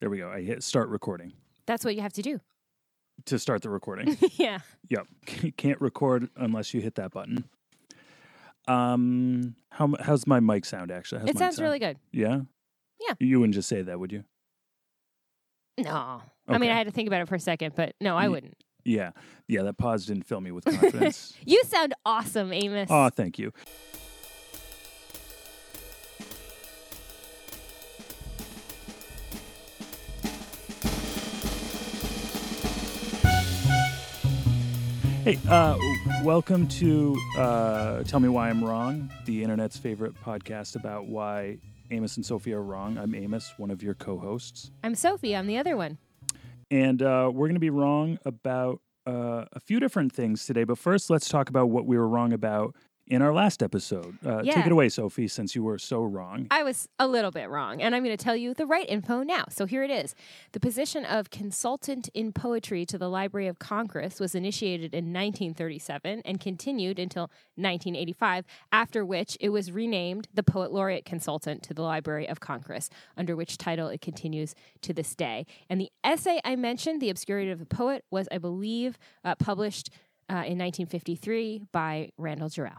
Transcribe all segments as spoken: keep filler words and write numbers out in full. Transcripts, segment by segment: There we go. I hit start recording. That's what you have to do. To start the recording. Yeah. Yep. You can't record unless you hit that button. Um, how how's my mic sound, actually? How's it sounds sound? Really good. Yeah? Yeah. You wouldn't just say that, would you? No. Okay. I mean, I had to think about it for a second, but no, I wouldn't. Yeah. Yeah, that pause didn't fill me with confidence. You sound awesome, Amos. Oh, thank you. Hey, uh, welcome to uh, Tell Me Why I'm Wrong, the internet's favorite podcast about why Amos and Sophie are wrong. I'm Amos, one of your co-hosts. I'm Sophie. I'm the other one. And uh, we're going to be wrong about uh, a few different things today. But first, let's talk about what we were wrong about in our last episode. Uh, yeah. Take it away, Sophie, since you were so wrong. I was a little bit wrong, and I'm going to tell you the right info now. So here it is. The position of consultant in poetry to the Library of Congress was initiated in nineteen thirty-seven and continued until nineteen eighty-five, after which it was renamed the Poet Laureate Consultant to the Library of Congress, under which title it continues to this day. And the essay I mentioned, The Obscurity of the Poet, was, I believe, uh, published uh, in nineteen fifty-three by Randall Jarrell.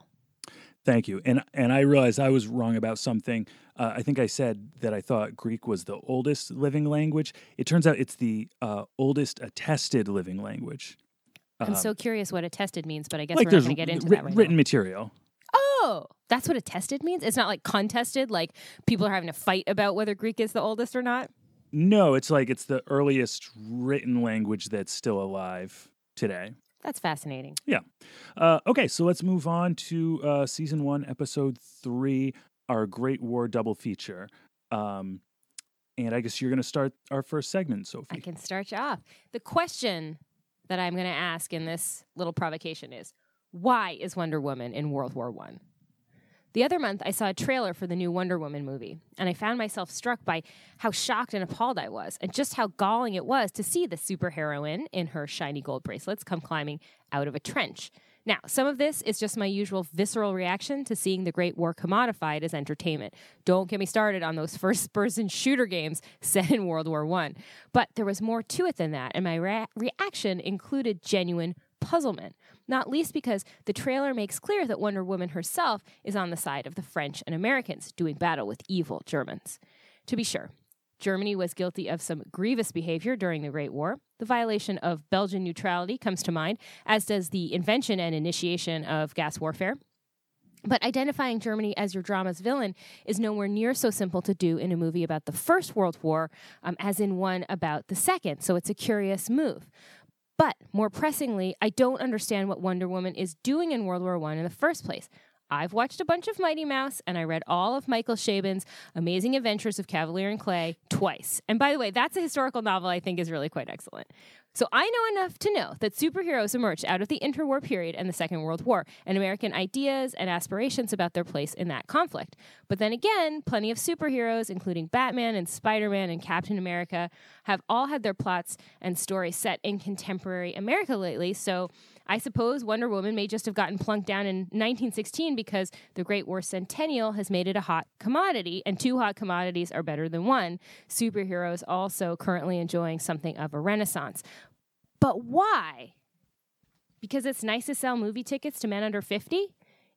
Thank you. And and I realized I was wrong about something. Uh, I think I said that I thought Greek was the oldest living language. It turns out it's the uh, oldest attested living language. Uh, I'm so curious what attested means, but I guess like we're not going to get into ri- that right Written now. Material. Oh, that's what attested means? It's not like contested, like people are having a fight about whether Greek is the oldest or not? No, it's like it's the earliest written language that's still alive today. That's fascinating. Yeah. Uh, okay, so let's move on to uh, Season one, Episode three, our Great War double feature. Um, and I guess you're going to start our first segment, Sophie. I can start you off. The question that I'm going to ask in this little provocation is, why is Wonder Woman in World War One? The other month, I saw a trailer for the new Wonder Woman movie, and I found myself struck by how shocked and appalled I was, and just how galling it was to see the superheroine in her shiny gold bracelets come climbing out of a trench. Now, some of this is just my usual visceral reaction to seeing the Great War commodified as entertainment. Don't get me started on those first-person shooter games set in World War One. But there was more to it than that, and my re- reaction included genuine puzzlement, not least because the trailer makes clear that Wonder Woman herself is on the side of the French and Americans doing battle with evil Germans. To be sure, Germany was guilty of some grievous behavior during the Great War. The violation of Belgian neutrality comes to mind, as does the invention and initiation of gas warfare. But identifying Germany as your drama's villain is nowhere near so simple to do in a movie about the First World War um, as in one about the Second, so it's a curious move. But more pressingly, I don't understand what Wonder Woman is doing in World War One in the first place. I've watched a bunch of Mighty Mouse, and I read all of Michael Chabon's Amazing Adventures of Cavalier and Clay twice. And by the way, that's a historical novel I think is really quite excellent. So I know enough to know that superheroes emerged out of the interwar period and the Second World War, and American ideas and aspirations about their place in that conflict. But then again, plenty of superheroes, including Batman and Spider-Man and Captain America, have all had their plots and stories set in contemporary America lately, so I suppose Wonder Woman may just have gotten plunked down in nineteen sixteen because the Great War Centennial has made it a hot commodity, and two hot commodities are better than one. Superheroes also currently enjoying something of a renaissance. But why? Because it's nice to sell movie tickets to men under fifty?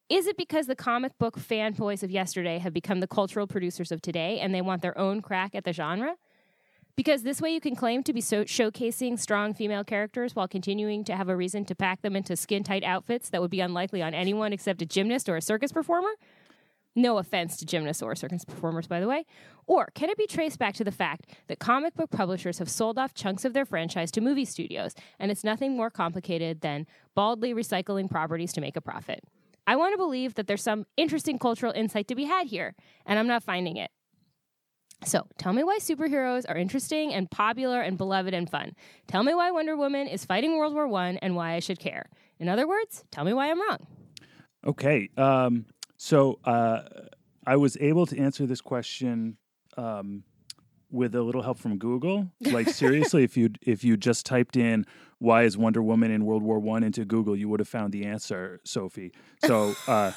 Is it because the comic book fanboys of yesterday have become the cultural producers of today and they want their own crack at the genre? Because this way you can claim to be so showcasing strong female characters while continuing to have a reason to pack them into skin-tight outfits that would be unlikely on anyone except a gymnast or a circus performer? No offense to gymnasts or circus performers, by the way. Or can it be traced back to the fact that comic book publishers have sold off chunks of their franchise to movie studios, and it's nothing more complicated than baldly recycling properties to make a profit? I want to believe that there's some interesting cultural insight to be had here, and I'm not finding it. So, tell me why superheroes are interesting and popular and beloved and fun. Tell me why Wonder Woman is fighting World War One and why I should care. In other words, tell me why I'm wrong. Okay, um, so uh, I was able to answer this question um, with a little help from Google. Like seriously, if you if you just typed in "why is Wonder Woman in World War One" into Google, you would have found the answer, Sophie. So. Uh,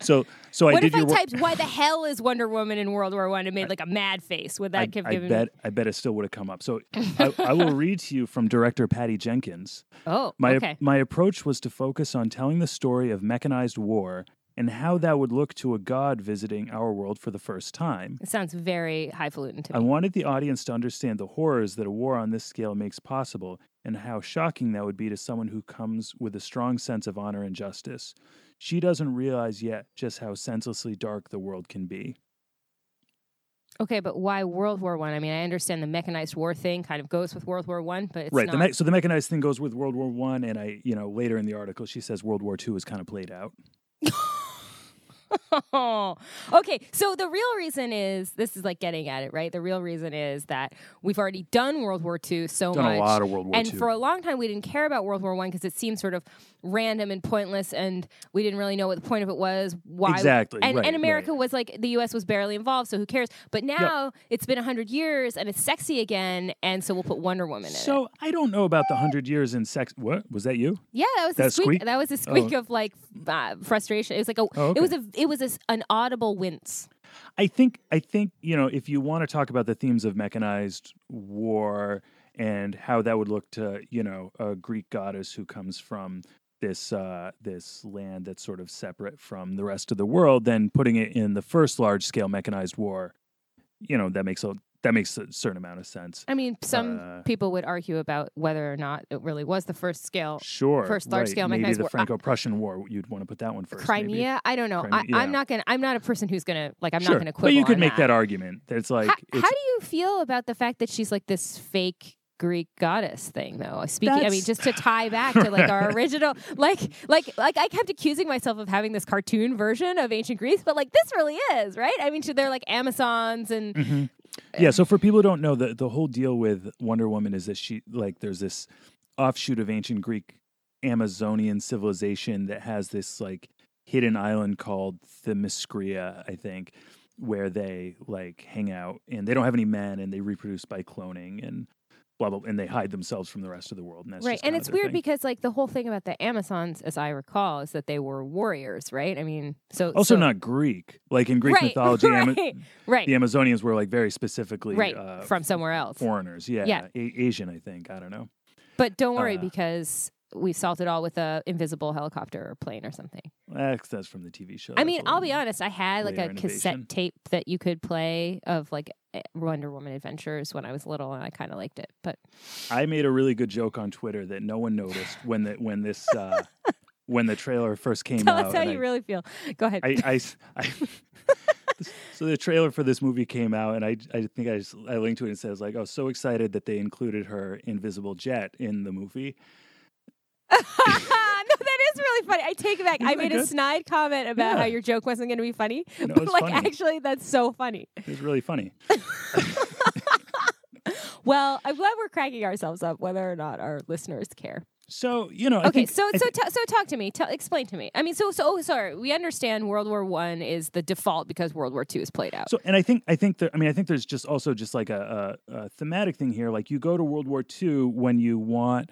So, so what I did. What if I typed, "Why the hell is Wonder Woman in World War One?" and made like a mad face? Would that I, have given? I bet. I bet it still would have come up. So, I, I will read to you from director Patty Jenkins. Oh, my, okay. My approach was to focus on telling the story of mechanized war and how that would look to a god visiting our world for the first time. It sounds very highfalutin to me. I wanted the audience to understand the horrors that a war on this scale makes possible and how shocking that would be to someone who comes with a strong sense of honor and justice. She doesn't realize yet just how senselessly dark the world can be. Okay, but why World War One? I? I mean, I understand the mechanized war thing kind of goes with World War One, but it's right. Not... The me- so the mechanized thing goes with World War One, and I, you know, later in the article she says World War Two is kind of played out. Oh, okay. So the real reason is, this is like getting at it, right? The real reason is that we've already done World War Two so done much. a lot of World War and Two. And for a long time, we didn't care about World War One because it seemed sort of random and pointless, and we didn't really know what the point of it was. Why exactly? And, right, and America right. was like, the U S was barely involved, so who cares? But now yep. it's been one hundred years, and it's sexy again, and so we'll put Wonder Woman in so, it. So I don't know about the one hundred years in sex. What? Was that you? Yeah, that was that a squeak. squeak. That was a squeak oh. of like uh, frustration. It was like a. Oh, okay. It was a. It was a, an audible wince. I think, I think, you know, if you want to talk about the themes of mechanized war and how that would look to, you know, a Greek goddess who comes from this uh, this land that's sort of separate from the rest of the world, then putting it in the first large-scale mechanized war, you know, that makes a that makes a certain amount of sense. I mean, some uh, people would argue about whether or not it really was the first scale, sure, first large right. scale mechanized war. Maybe the Franco-Prussian uh, war. You'd want to put that one first. Crimea. Maybe. I don't know. Crimea, I, yeah. I'm not gonna. I'm not a person who's gonna like. I'm sure. not gonna quibble. But you could on make that, that argument. It's like. How, it's, how do you feel about the fact that she's like this fake Greek goddess thing, though? Speaking, That's... I mean, just to tie back to like our original, like, like, like, I kept accusing myself of having this cartoon version of ancient Greece, but like this really is, right? I mean, they're like Amazons and. Mm-hmm. Yeah, so for people who don't know, the, the whole deal with Wonder Woman is that she, like, there's this offshoot of ancient Greek Amazonian civilization that has this, like, hidden island called Themyscira, I think, where they, like, hang out, and they don't have any men, and they reproduce by cloning, and blah, blah, blah, and they hide themselves from the rest of the world. And that's right, just and it's weird thing. Because, like, the whole thing about the Amazons, as I recall, is that they were warriors, right? I mean, so... Also so, not Greek. Like, in Greek right, mythology, right, Ama- right. the Amazonians were, like, very specifically... Right, uh, from somewhere else. Foreigners, yeah. yeah. A- Asian, I think. I don't know. But don't worry, uh, because... we solved it all with a invisible helicopter or plane or something. That's from the T V show. I mean, I'll be honest. I had like a cassette tape that you could play of like Wonder Woman Adventures when I was little, and I kind of liked it. But I made a really good joke on Twitter that no one noticed when the when this uh, when the trailer first came Tell out. Tell us how you I, really feel. Go ahead. I, I, I so the trailer for this movie came out, and I I think I just, I linked to it and says like, oh, so excited that they included her invisible jet in the movie. No, that is really funny. I take it back. Isn't I made good? a snide comment about yeah. how your joke wasn't going to be funny, no, but like funny. Actually, that's so funny. It was really funny. Well, I'm glad we're cracking ourselves up, whether or not our listeners care. So you know. I okay, think, so so t- so talk to me. T- explain to me. I mean, so so oh, sorry. We understand World War One is the default because World War Two is played out. So, and I think I think that I mean I think there's just also just like a, a, a thematic thing here. Like you go to World War Two when you want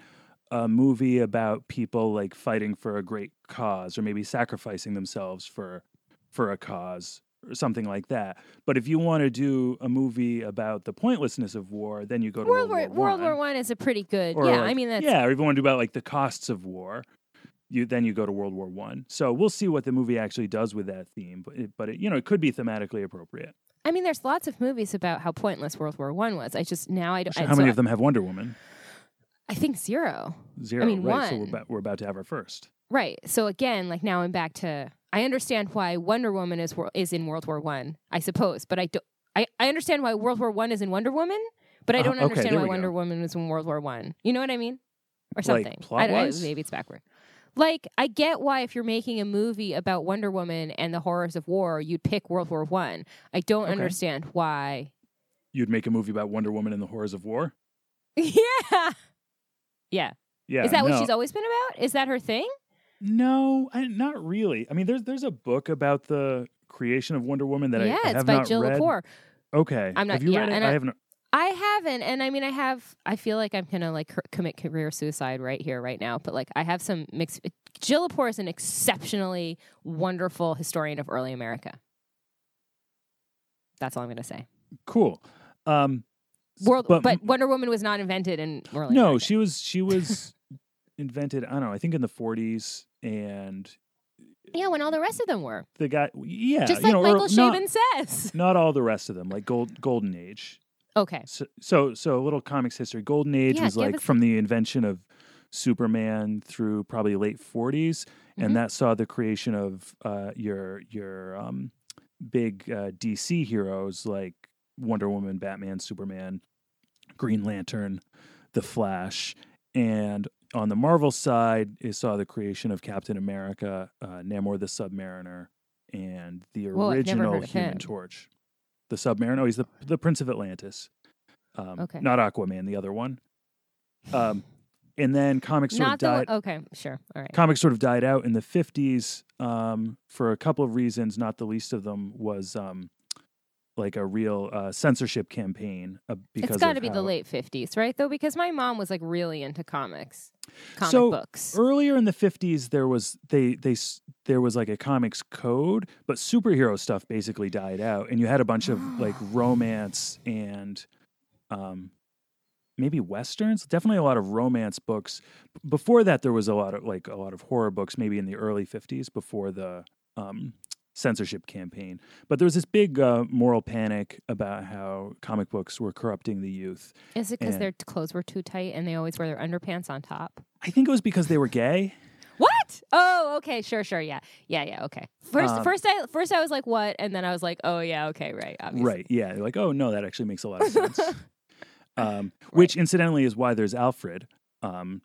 a movie about people like fighting for a great cause or maybe sacrificing themselves for for a cause or something like that. But if you want to do a movie about the pointlessness of war, then you go to World, World War, War World War One is a pretty good. Or yeah, like, I mean that's yeah. Or if you want to do about like the costs of war, you then you go to World War One. So we'll see what the movie actually does with that theme. But it, but it, you know, it could be thematically appropriate. I mean, there's lots of movies about how pointless World War One was. I just now I don't. How I, many so of them have Wonder Woman? I think zero. Zero, I mean, right. One. So we're, ba- we're about to have our first. Right. So again, like now I'm back to, I understand why Wonder Woman is wor- is in World War One, I, I suppose. But I, do- I, I understand why World War One is in Wonder Woman, but I don't uh, okay, understand why Wonder Woman is in World War One. You know what I mean? Or something. Like plot-wise? I I, maybe it's backward. Like, I get why if you're making a movie about Wonder Woman and the horrors of war, you'd pick World War One. I. I don't okay. understand why. You'd make a movie about Wonder Woman and the horrors of war? Yeah. Yeah. yeah. Is that no. what she's always been about? Is that her thing? No, I, not really. I mean, there's there's a book about the creation of Wonder Woman that yeah, I, I have not read. Yeah, it's by Jill Lepore. Okay. I'm not, have you yeah, read it? I, I haven't. I haven't. And I mean, I have, I feel like I'm going to like commit career suicide right here, right now. But like, I have some mixed. Jill Lepore is an exceptionally wonderful historian of early America. That's all I'm going to say. Cool. Um, World, but, but Wonder Woman was not invented in early No, America. she was, she was invented, I don't know, I think in the forties and... Yeah, when all the rest of them were. The guy, yeah. Just like you know, Michael Chabon says. Not all the rest of them, like gold, Golden Age. Okay. So, so, so a little comics history. Golden Age yeah, was like from the invention of Superman through probably late forties, mm-hmm. and that saw the creation of uh, your your um, big uh, D C heroes like Wonder Woman, Batman, Superman, Green Lantern, The Flash, and on the Marvel side, it saw the creation of Captain America, uh, Namor the Submariner, and the original well, Human Torch. The Submariner, oh, he's the, the Prince of Atlantis. Um, okay. Not Aquaman, the other one. Um, and then comics sort not of died. The, okay, sure. All right. Comics sort of died out in the fifties um, for a couple of reasons. Not the least of them was um, like a real uh, censorship campaign. Uh, because it's got to be how... the late fifties, right? Though, because my mom was like really into comics. Comic so books. Earlier in the fifties, there was they they there was like a comics code, but superhero stuff basically died out, and you had a bunch of like romance and um, maybe westerns. Definitely a lot of romance books. Before that, there was a lot of like a lot of horror books. Maybe in the early fifties, before the um, censorship campaign. But there was this big uh, moral panic about how comic books were corrupting the youth. Is it because their clothes were too tight and they always wear their underpants on top? I think it was because they were gay. What? Oh, okay, sure, sure, yeah, yeah, yeah. Okay. First, um, first, I first I was like, what? And then I was like, oh yeah, okay, right, obviously. Right, yeah. You're like, oh no, that actually makes a lot of sense. um, which right. Incidentally is why there's Alfred, um,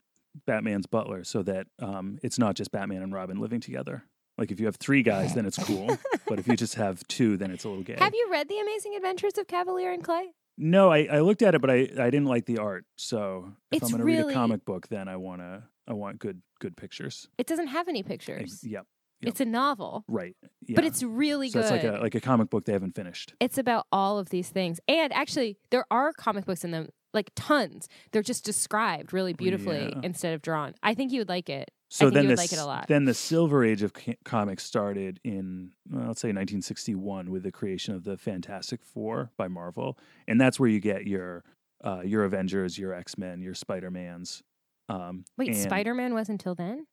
Batman's butler, so that um, it's not just Batman and Robin living together. Like, if you have three guys, then it's cool. But if you just have two, then it's a little gay. Have you read The Amazing Adventures of Cavalier and Clay? No, I, I looked at it, but I, I didn't like the art. So if it's I'm going to really... read a comic book, then I want to I want good good pictures. It doesn't have any pictures. I, yep, yep. It's a novel. Right. Yeah. But it's really so good. So it's like a, like a comic book they haven't finished. It's about all of these things. And actually, there are comic books in them, like tons. They're just described really beautifully yeah. instead of drawn. I think you would like it. So I think then, you would the, like it a lot. Then the Silver Age of ca- comics started in, well, let's say, nineteen sixty-one with the creation of the Fantastic Four by Marvel. And that's where you get your uh, your Avengers, your X-Men, your Spider-Mans. Um, Wait, Spider-Man was until then?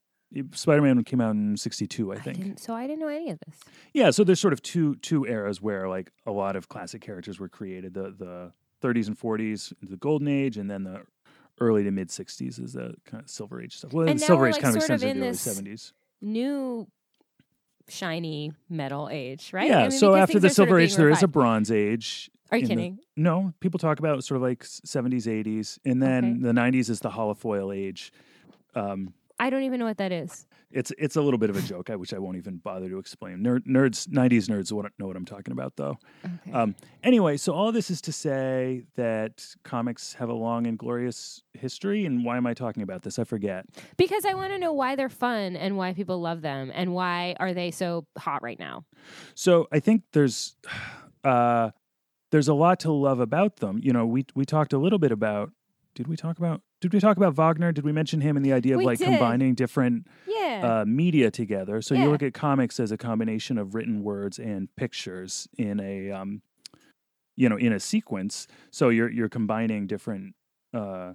Spider-Man came out in sixty-two, I think. I didn't, so I didn't know any of this. Yeah, so there's sort of two two eras where like a lot of classic characters were created. The, the thirties and forties, the Golden Age, and then the early to mid sixties is the kind of Silver Age stuff. Well, and the Silver Age like kind of extends into the early seventies. New shiny metal age, right? Yeah. I mean, so after the Silver sort of Age, there revived. Is a Bronze Age. Are you kidding? The, no, people talk about sort of like seventies, eighties, and then okay. the nineties is the Holofoil Age. Um, I don't even know what that is. It's it's a little bit of a joke, which I won't even bother to explain. Nerd, nerds, nineties nerds know what I'm talking about, though. Okay. Um, anyway, so all this is to say that comics have a long and glorious history, and why am I talking about this? I forget. Because I want to know why they're fun and why people love them, and why are they so hot right now? So I think there's uh, there's a lot to love about them. You know, we we talked a little bit about. Did we talk about? Did we talk about Wagner? Did we mention him and the idea of we like did. combining different yeah. uh, media together? So yeah. you look at comics as a combination of written words and pictures in a, um, you know, in a sequence. So you're you're combining different uh,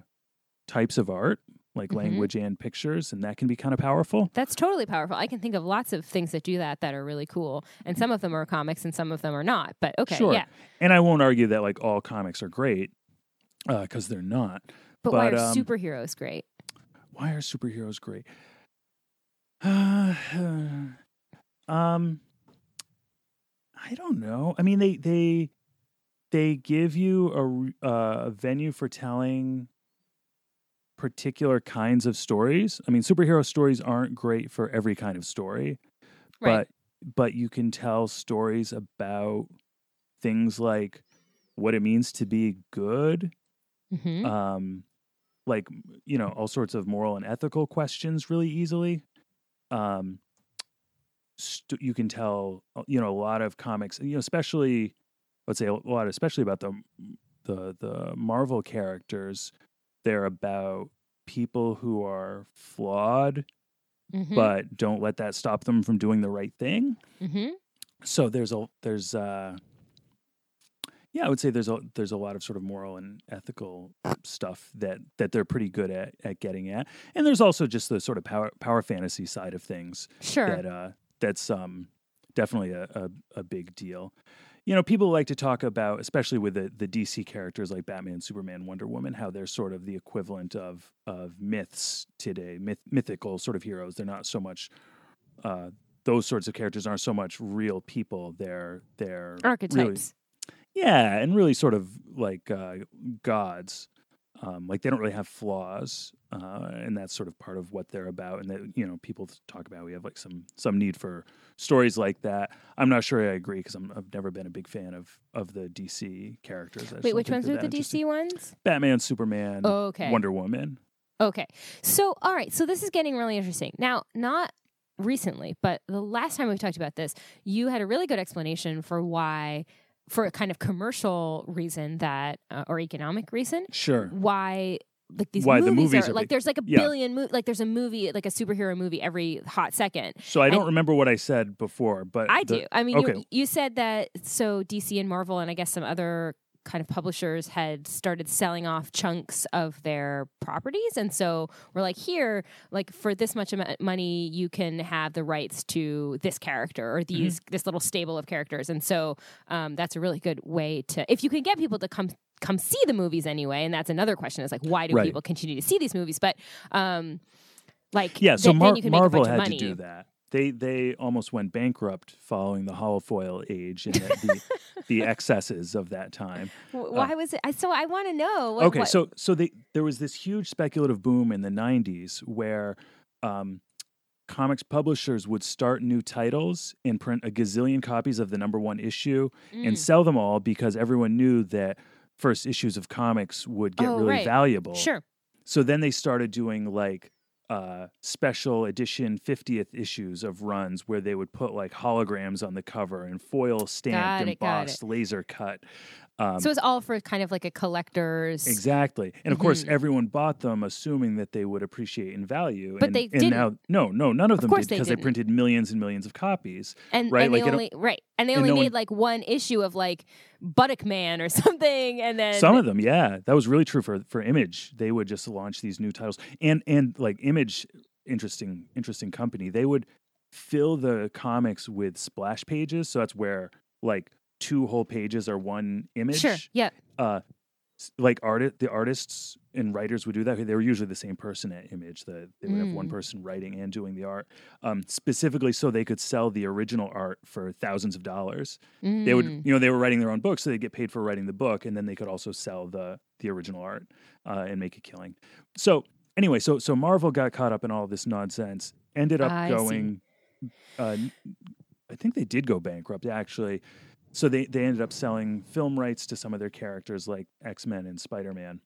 types of art, like mm-hmm. language and pictures, and that can be kind of powerful. That's totally powerful. I can think of lots of things that do that that are really cool, and some of them are comics, and some of them are not. But okay, sure. yeah. And I won't argue that like all comics are great because uh, they're not. But, but why are um, superheroes great? Why are superheroes great? Uh, uh, um, I don't know. I mean, they they they give you a, uh, a venue for telling particular kinds of stories. I mean, superhero stories aren't great for every kind of story, right. but but you can tell stories about things like what it means to be good. Mm-hmm. Um, like, you know, all sorts of moral and ethical questions really easily. Um, st- you can tell, you know, a lot of comics, you know, especially, let's say a lot, especially about the the the Marvel characters, they're about people who are flawed, mm-hmm. but don't let that stop them from doing the right thing. Mm-hmm. So there's a there's uh yeah, I would say there's a there's a lot of sort of moral and ethical stuff that that they're pretty good at, at getting at. And there's also just the sort of power power fantasy side of things. Sure. That uh that's um definitely a, a, a big deal. You know, people like to talk about, especially with the, the D C characters like Batman, Superman, Wonder Woman, how they're sort of the equivalent of of myths today, myth, mythical sort of heroes. They're not so much, uh, those sorts of characters aren't so much real people. They're, they're archetypes. Really, yeah, and really sort of like uh, gods. Um, like they don't really have flaws, uh, and that's sort of part of what they're about. And that, you know, people talk about, we have like some some need for stories like that. I'm not sure I agree because I've never been a big fan of of the D C characters. I Wait, which ones are the D C ones? Batman, Superman, oh, okay. Wonder Woman. Okay, so all right, so this is getting really interesting now. Not recently, but the last time we talked about this, you had a really good explanation for why. For a kind of commercial reason that, uh, or economic reason, sure. Why, like these why movies, the movies are, are like big. There's like a yeah. billion mo- like there's a movie like a superhero movie every hot second. So I and don't remember what I said before, but I the, do. I mean, okay. you, you said that so D C and Marvel and I guess some other kind of publishers had started selling off chunks of their properties, and so we're like, here, like for this much amount of money, you can have the rights to this character or these mm-hmm. this little stable of characters, and so um, that's a really good way to, if you can get people to come come see the movies anyway, and that's another question is like, why do right. people continue to see these movies? But um, like, yeah, so th- Mar- then you can Marvel make a bunch had of money. To do that. They they almost went bankrupt following the holofoil age and the, the, the excesses of that time. Why uh, was it? I, so I want to know. What, okay, what? so so they, there was this huge speculative boom in the nineties where um, comics publishers would start new titles and print a gazillion copies of the number one issue mm. and sell them all because everyone knew that first issues of comics would get oh, really right. valuable. Sure. So then they started doing like, Uh, special edition fiftieth issues of runs where they would put like holograms on the cover and foil stamped, embossed, laser cut. Um, so it's all for kind of like a collector's. Exactly. And of mm-hmm. course, everyone bought them assuming that they would appreciate in value. But and, they and didn't. Now, no, no, none of them of did because they, they printed millions and millions of copies. And, right? and like they only, right. And they only and no made one, like one issue of like Buttock Man or something. And then some of them, yeah. That was really true for, for Image. They would just launch these new titles. And and like Image, interesting, interesting company. They would fill the comics with splash pages. So that's where like two whole pages are one image. Sure. Yeah. Uh, like art, the artists and writers would do that. They were usually the same person at Image. That they would mm. have one person writing and doing the art, um, specifically so they could sell the original art for thousands of dollars. Mm. They would, you know, they were writing their own book, so they 'd get paid for writing the book, and then they could also sell the the original art uh, and make a killing. So anyway, so so Marvel got caught up in all this nonsense. Ended up uh, going. I, uh, I think they did go bankrupt actually. So they, they ended up selling film rights to some of their characters like X-Men and Spider-Man.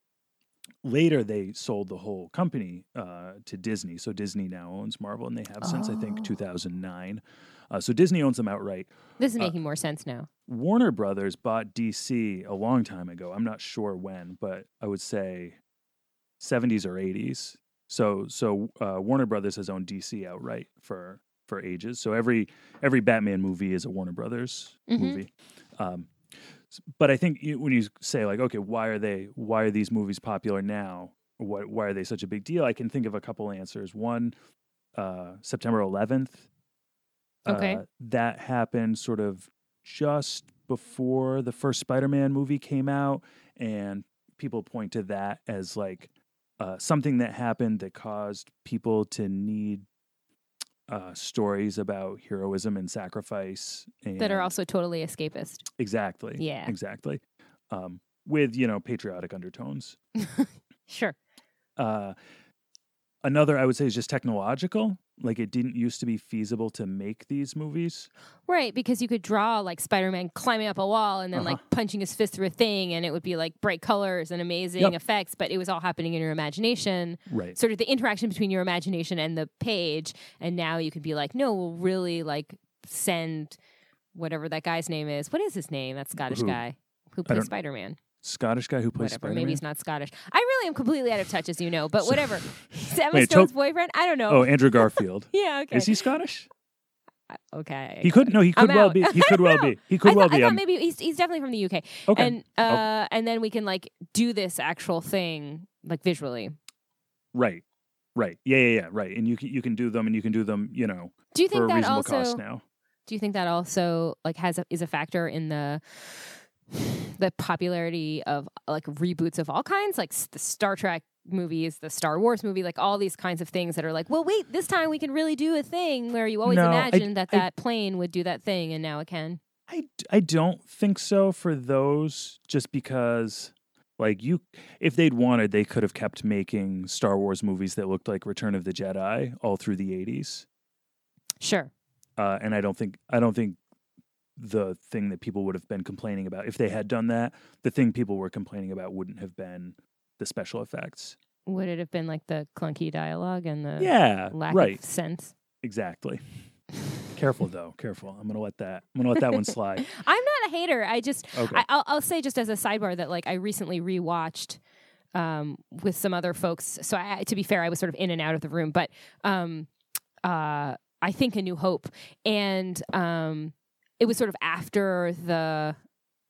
Later, they sold the whole company uh, to Disney. So Disney now owns Marvel, and they have oh. since, I think, two thousand nine. Uh, so Disney owns them outright. This is uh, making more sense now. Warner Brothers bought D C a long time ago. I'm not sure when, but I would say seventies or eighties. So so uh, Warner Brothers has owned D C outright for... for ages. So every every Batman movie is a Warner Brothers mm-hmm. movie. Um, but I think you, when you say like, okay, why are they why are these movies popular now? Why, why are they such a big deal? I can think of a couple answers. One, uh, September eleventh. Okay. Uh, that happened sort of just before the first Spider-Man movie came out, and people point to that as like uh, something that happened that caused people to need Uh, stories about heroism and sacrifice. And that are also totally escapist. Exactly. Yeah. Exactly. Um, with, you know, patriotic undertones. Sure. Uh, another, I would say, is just technological. Like, it didn't used to be feasible to make these movies. Right, because you could draw, like, Spider-Man climbing up a wall and then, uh-huh. like, punching his fist through a thing, and it would be, like, bright colors and amazing yep. effects, but it was all happening in your imagination. Right. Sort of the interaction between your imagination and the page, and now you could be like, no, we'll really, like, send whatever that guy's name is. What is his name? That Scottish Who? guy who plays Spider-Man. Scottish guy who plays Spider-Man? Maybe he's not Scottish. I really am completely out of touch, as you know, but whatever. Is Emma Wait, Stone's to- boyfriend? I don't know. Oh, Andrew Garfield. Yeah, okay. Is he Scottish? Okay. He could no. He could I'm well out. be. He could well know. be. He could I well thought, be. I thought um, maybe he's he's definitely from the U K. Okay. And uh, oh. and then we can like do this actual thing like visually. Right. Right. Yeah. Yeah. Yeah. Right. And you can you can do them, and you can do them. You know. Do you think for a that reasonable also, cost now? Do you think that also like has a, is a factor in the the popularity of like reboots of all kinds, like the Star Trek movies, the Star Wars movie, like all these kinds of things that are like, well, wait, this time we can really do a thing where you always no, imagined I, that I, that plane would do that thing, and now it can. I, I don't think so for those, just because, like, you, if they'd wanted, they could have kept making Star Wars movies that looked like Return of the Jedi all through the eighties. Sure. Uh, and I don't think, I don't think the thing that people would have been complaining about, if they had done that, the thing people were complaining about wouldn't have been the special effects. Would it have been like the clunky dialogue and the yeah, lack right. of sense? Exactly. Careful though, careful. I'm gonna let that. I'm gonna let that one slide. I'm not a hater. I just. Okay. I, I'll, I'll say just as a sidebar that like I recently rewatched um, with some other folks. So I, to be fair, I was sort of in and out of the room, but um, uh, I think A New Hope, and um, it was sort of after the.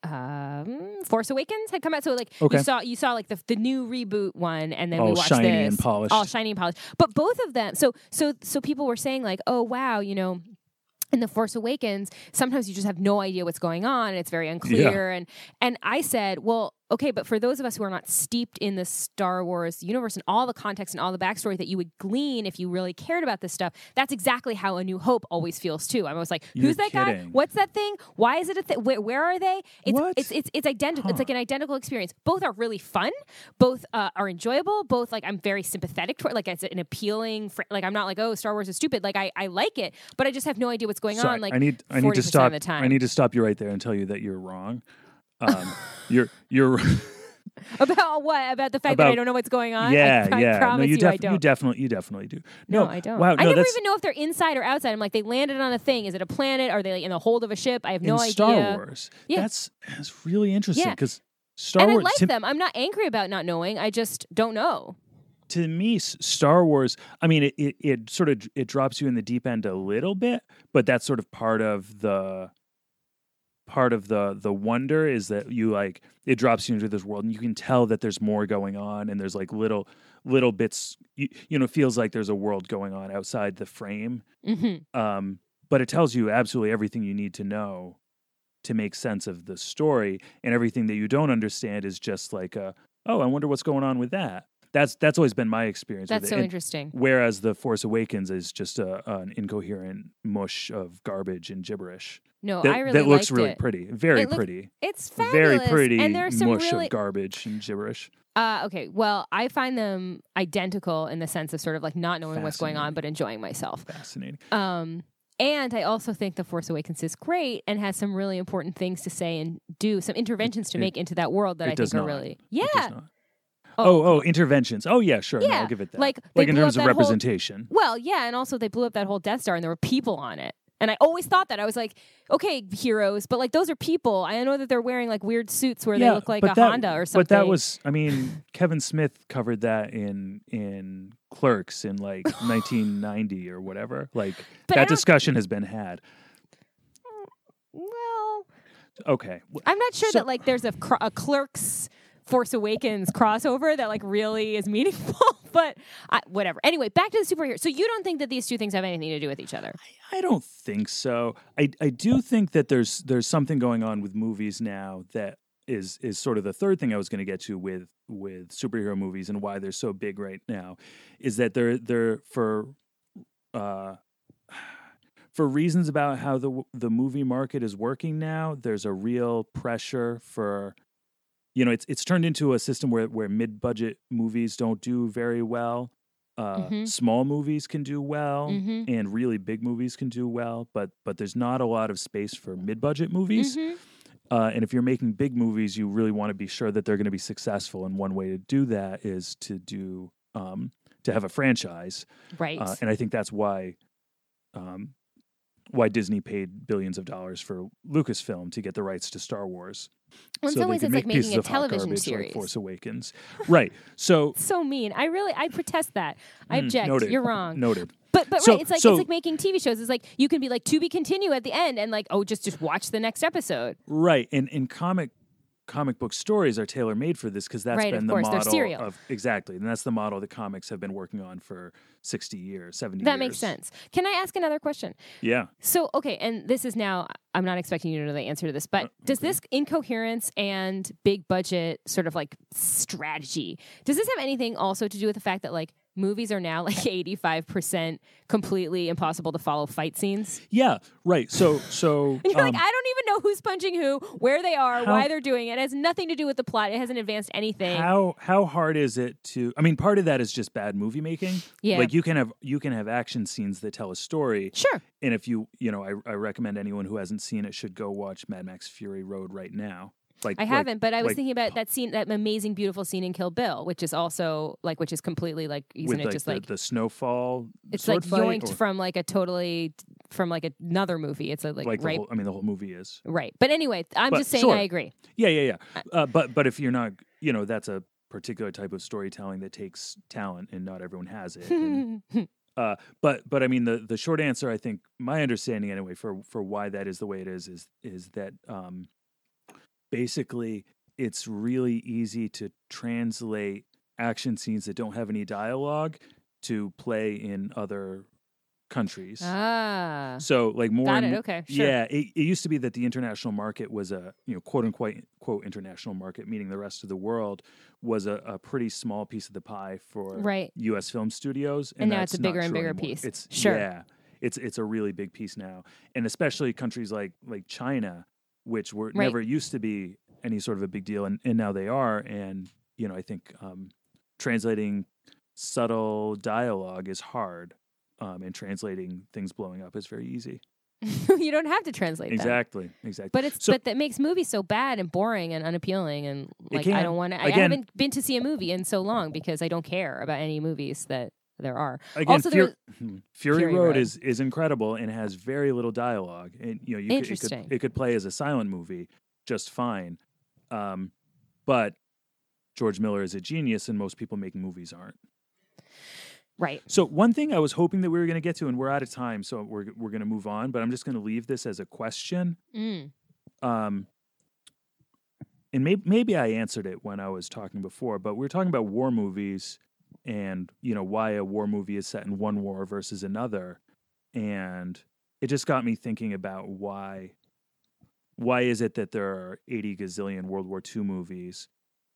Um, Force Awakens had come out, so like okay. you saw you saw like the the new reboot one, and then all we watched shiny this and polished. all shiny and polished. But both of them, so so so people were saying like, oh wow, you know, in the Force Awakens, sometimes you just have no idea what's going on, and it's very unclear. Yeah. And and I said, well, okay, but for those of us who are not steeped in the Star Wars universe and all the context and all the backstory that you would glean if you really cared about this stuff, that's exactly how A New Hope always feels too. I'm always like, who's You're that kidding. guy? What's that thing? Why is it a thing? Where, where are they? It's what? it's it's it's identical. Huh. It's like an identical experience. Both are really fun. Both uh, are enjoyable. Both like I'm very sympathetic toward. Like it's an appealing. Fr- like I'm not like, oh, Star Wars is stupid. Like I, I like it, but I just have no idea what's going Sorry, on. Like I need I need to stop. Of the time. I need to stop you right there and tell you that you're wrong. Um, you're you're about what about the fact about, that I don't know what's going on? Yeah, I, I yeah. promise no, you, you def- I don't. You definitely, you definitely do. No, no I don't. Wow, no, I never that's... even know if they're inside or outside. I'm like, they landed on a thing. Is it a planet? Are they like in the hold of a ship? I have no in idea. Star Wars. Yeah. That's that's really interesting because yeah. Star and Wars. And I like to... them. I'm not angry about not knowing. I just don't know. To me, Star Wars. I mean, it, it it sort of it drops you in the deep end a little bit, but that's sort of part of the. Part of the the wonder is that you like it drops you into this world, and you can tell that there's more going on, and there's like little little bits. You, you know, it feels like there's a world going on outside the frame. Mm-hmm. Um, but it tells you absolutely everything you need to know to make sense of the story, and everything that you don't understand is just like, a, oh, I wonder what's going on with that. That's that's always been my experience. That's with it. so and interesting. Whereas The Force Awakens is just a, an incoherent mush of garbage and gibberish. No, that, I really that looks liked really it. pretty, very it look, pretty. It's fabulous. Very pretty. And there's some mush really... of garbage and gibberish. Uh, okay, well, I find them identical in the sense of sort of like not knowing what's going on, but enjoying myself. Fascinating. Um, and I also think The Force Awakens is great and has some really important things to say and do, some interventions it, to it, make into that world that I think not. are really yeah. It does not. Oh, oh, oh, interventions. Oh, yeah, sure. Yeah. No, I'll give it that. Like, like in terms of representation. Whole, well, yeah, and also they blew up that whole Death Star, and there were people on it. And I always thought that. I was like, okay, heroes, but like those are people. I know that they're wearing like weird suits where yeah, they look like a that, Honda or something. But that was, I mean, Kevin Smith covered that in in Clerks in like nineteen ninety or whatever. Like but that discussion has been had. Well. Okay. I'm not sure so, that like there's a, cr- a Clerks... Force Awakens crossover that like really is meaningful, but I, whatever. Anyway, back to the superhero. So you don't think that these two things have anything to do with each other? I, I don't think so. I, I do think that there's there's something going on with movies now that is is sort of the third thing I was going to get to with with superhero movies and why they're so big right now, is that they're they're for uh, for reasons about how the the movie market is working now. There's a real pressure for. You know, it's it's turned into a system where, where mid-budget movies don't do very well. Uh, mm-hmm. Small movies can do well, mm-hmm. and really big movies can do well, but but there's not a lot of space for mid-budget movies. Mm-hmm. Uh, and if you're making big movies, you really want to be sure that they're going to be successful. And one way to do that is to do um, to have a franchise, right? Uh, and I think that's why um, why Disney paid billions of dollars for Lucasfilm to get the rights to Star Wars. Well, in so some ways, it's like making a television series, like Force Awakens, right? So so mean. I really I protest that. I mm, object. Noted. You're wrong. Noted. But but so, right, it's like so, it's like making T V shows. It's like you can be like to be continued at the end, and like oh, just just watch the next episode. Right. And in comic comic book stories are tailor made for this because that's right, been the course, model of exactly, and that's the model that comics have been working on for sixty years, seventy. That years. Makes sense. Can I ask another question? Yeah. So okay, and this is now. I'm not expecting you to know the answer to this, but uh, okay. does this incoherence and big budget sort of like strategy, does this have anything also to do with the fact that like movies are now like eighty-five percent completely impossible to follow fight scenes? Yeah, right. So, so you're um, like, I don't even know who's punching who, where they are, how, why they're doing it. It has nothing to do with the plot. It hasn't advanced anything. How how hard is it to? I mean, part of that is just bad movie making. Yeah, like you can have you can have action scenes that tell a story. Sure. And if you you know, I, I recommend anyone who hasn't seen it should go watch Mad Max Fury Road right now. Like, I haven't, like, but I was like, thinking about that scene, that amazing, beautiful scene in Kill Bill, which is also like, which is completely like, isn't with, it like, just the, like the snowfall? It's sword like fight, yoinked or? From like a totally from like another movie. It's a, like, like right. Whole, I mean, the whole movie is right. But anyway, I'm but, just saying, sure. I agree. Yeah, yeah, yeah. Uh, but but if you're not, you know, that's a particular type of storytelling that takes talent, and not everyone has it. And, uh, but but I mean, the the short answer, I think, my understanding anyway, for for why that is the way it is, is is that. Um, Basically, it's really easy to translate action scenes that don't have any dialogue to play in other countries. Ah, so like more. Got it. More, okay. Sure. Yeah, it, it used to be that the international market was a you know quote unquote quote international market, meaning the rest of the world, was a, a pretty small piece of the pie for right. U S film studios, and, and now that's it's a bigger and bigger anymore. Piece. It's sure. Yeah, it's it's a really big piece now, and especially countries like like China. Which were right. never used to be any sort of a big deal, and, and now they are. And you know, I think um, translating subtle dialogue is hard, um, and translating things blowing up is very easy. You don't have to translate exactly, that. exactly. But it's so, but that makes movies so bad and boring and unappealing, and like I don't want to. I haven't been to see a movie in so long because I don't care about any movies that there are. Again, also, Fury, there was, Fury, Fury Road, Road is, is incredible and has very little dialogue. And you know, you could, it, could, it could play as a silent movie just fine. Um, but George Miller is a genius, and most people making movies aren't. Right. So one thing I was hoping that we were going to get to, and we're out of time, so we're we're going to move on. But I'm just going to leave this as a question. Mm. Um, and maybe maybe I answered it when I was talking before, but we were talking about war movies. And, you know, why a war movie is set in one war versus another. And it just got me thinking about why, why is it that there are eighty gazillion World War Two movies,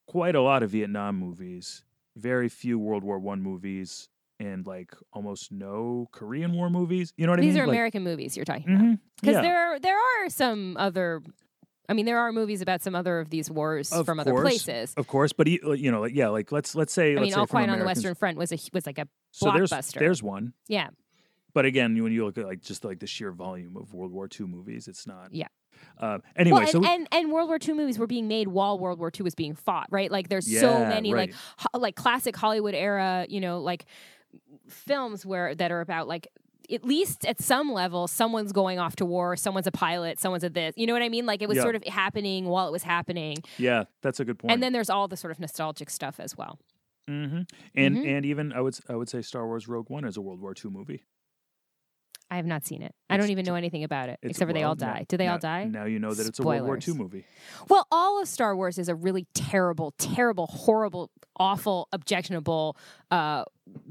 quite a lot of Vietnam movies, very few World War One movies, and, like, almost no Korean War movies? You know what These I mean? These are like, American movies you're talking mm-hmm, about. Because yeah. there, are, there are some other... I mean, there are movies about some other of these wars of from course, other places, of course. But you know, like, yeah, like let's let's say. I let's mean, say All Quiet on the Western Front was a was like a so blockbuster. There's, there's one. Yeah. But again, when you look at like just like the sheer volume of World War Two movies, it's not. Yeah. Uh, anyway, well, and, so we, and and World War Two movies were being made while World War Two was being fought, right? Like, there's yeah, so many right. like ho- like classic Hollywood era, you know, like films where that are about like. At least at some level, someone's going off to war, someone's a pilot, someone's a this. You know what I mean? Like, it was yeah. sort of happening while it was happening. Yeah, that's a good point. And then there's all the sort of nostalgic stuff as well. Mm-hmm. And mm-hmm. and even, I would I would say Star Wars Rogue One is a World War Two movie. I have not seen it. It's, I don't even know anything about it, except for they all die. Now, Do they now, all die? Now you know that it's Spoilers. a World War Two movie. Well, all of Star Wars is a really terrible, terrible, horrible, awful, objectionable, uh,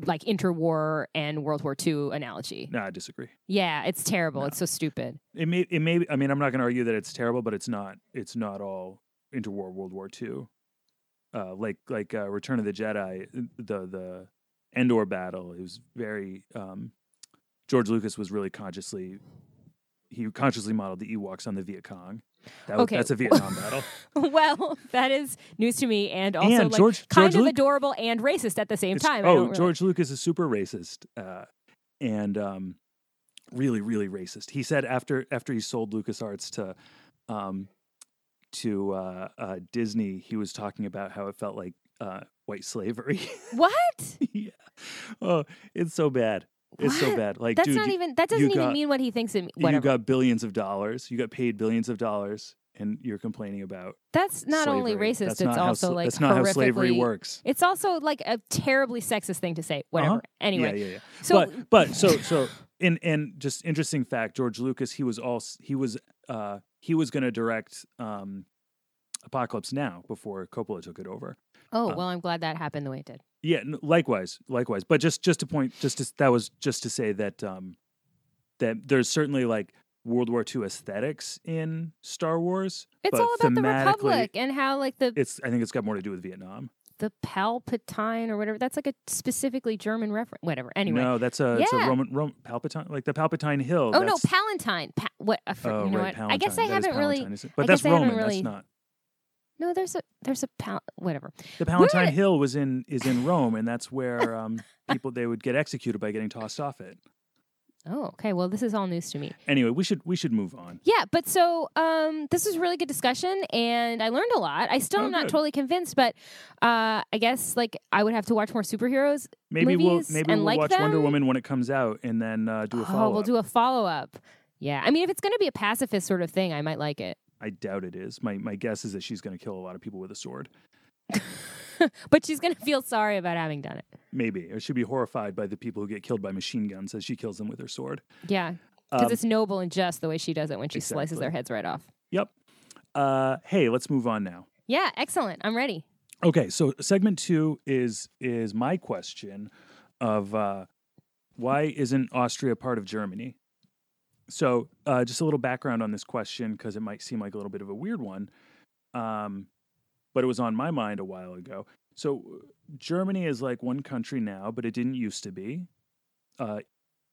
like interwar and World War Two analogy. No, I disagree. Yeah, it's terrible. No. It's so stupid. It may, it may. I mean, I'm not going to argue that it's terrible, but it's not. It's not all interwar World War Two. Uh, like like uh, Return of the Jedi, the the Endor battle. It was very. Um, George Lucas was really consciously, he consciously modeled the Ewoks on the Viet Cong. That was, okay. That's a Vietnam battle. Well, that is news to me, and also and like George, kind George of Luke, adorable and racist at the same time. Oh, really. George Lucas is super racist uh, and um, really, really racist. He said after after he sold LucasArts to um, to uh, uh, Disney, he was talking about how it felt like uh, white slavery. What? Yeah. Oh, it's so bad. It's what? So bad. Like, that's dude, not you, even that doesn't even got, mean what he thinks it means. You got billions of dollars. You got paid billions of dollars, and you're complaining about that's not slavery. Only racist. That's it's also sl- like that's not how slavery works. It's also like a terribly sexist thing to say. Whatever. Uh-huh. Anyway, yeah, yeah, yeah. So, but but so so and and just interesting fact. George Lucas. He was all he was uh, he was going to direct um, Apocalypse Now before Coppola took it over. Oh well, um, I'm glad that happened the way it did. Yeah, likewise, likewise. But just, just to point, just to, that was just to say that um, that there's certainly like World War Two aesthetics in Star Wars. It's all about the Republic and how like the it's. I think it's got more to do with Vietnam. The Palpatine or whatever. That's like a specifically German reference. Whatever. Anyway, no, that's a, yeah. it's a Roman, Roman Palpatine, like the Palpatine Hill. Oh no, Palantine. Pa- what? Uh, for, oh, you know right, what? Palantine. I guess I that haven't really. But I that's Roman. Really... That's not. No, there's a there's a pal- whatever. The Palatine We're... Hill was in is in Rome, and that's where um, people they would get executed by getting tossed off it. Oh, okay. Well, this is all news to me. Anyway, we should we should move on. Yeah, but so um, this was a really good discussion, and I learned a lot. I still oh, am not good. totally convinced, but uh, I guess like I would have to watch more superheroes. Maybe movies we'll maybe and we'll like watch them. Wonder Woman when it comes out, and then uh, do a follow. Oh, we'll do a follow up. Yeah, I mean, if it's going to be a pacifist sort of thing, I might like it. I doubt it is. My my guess is that she's going to kill a lot of people with a sword. But she's going to feel sorry about having done it. Maybe. Or she'll be horrified by the people who get killed by machine guns as she kills them with her sword. Yeah. Because um, it's noble and just the way she does it when she exactly. slices their heads right off. Yep. Uh, hey, let's move on now. Yeah, excellent. I'm ready. Okay, so segment two is is my question of uh, why isn't Austria part of Germany? So uh, just a little background on this question, because it might seem like a little bit of a weird one, um, but it was on my mind a while ago. So Germany is like one country now, but it didn't used to be. Uh,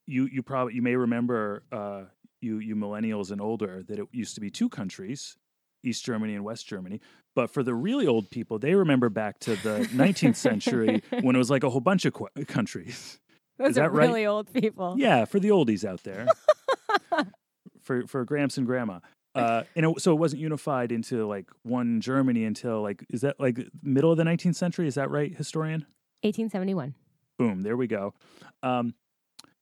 you you probably you may remember, uh, you, you millennials and older, that it used to be two countries, East Germany and West Germany. But for the really old people, they remember back to the nineteenth century when it was like a whole bunch of qu- countries. Those is that are right? Really old people. Yeah, for the oldies out there. for for Gramps and Grandma. Uh, and it, so it wasn't unified into like one Germany until like, is that like middle of the nineteenth century? Is that right, historian? eighteen seventy-one. Boom, there we go. Um,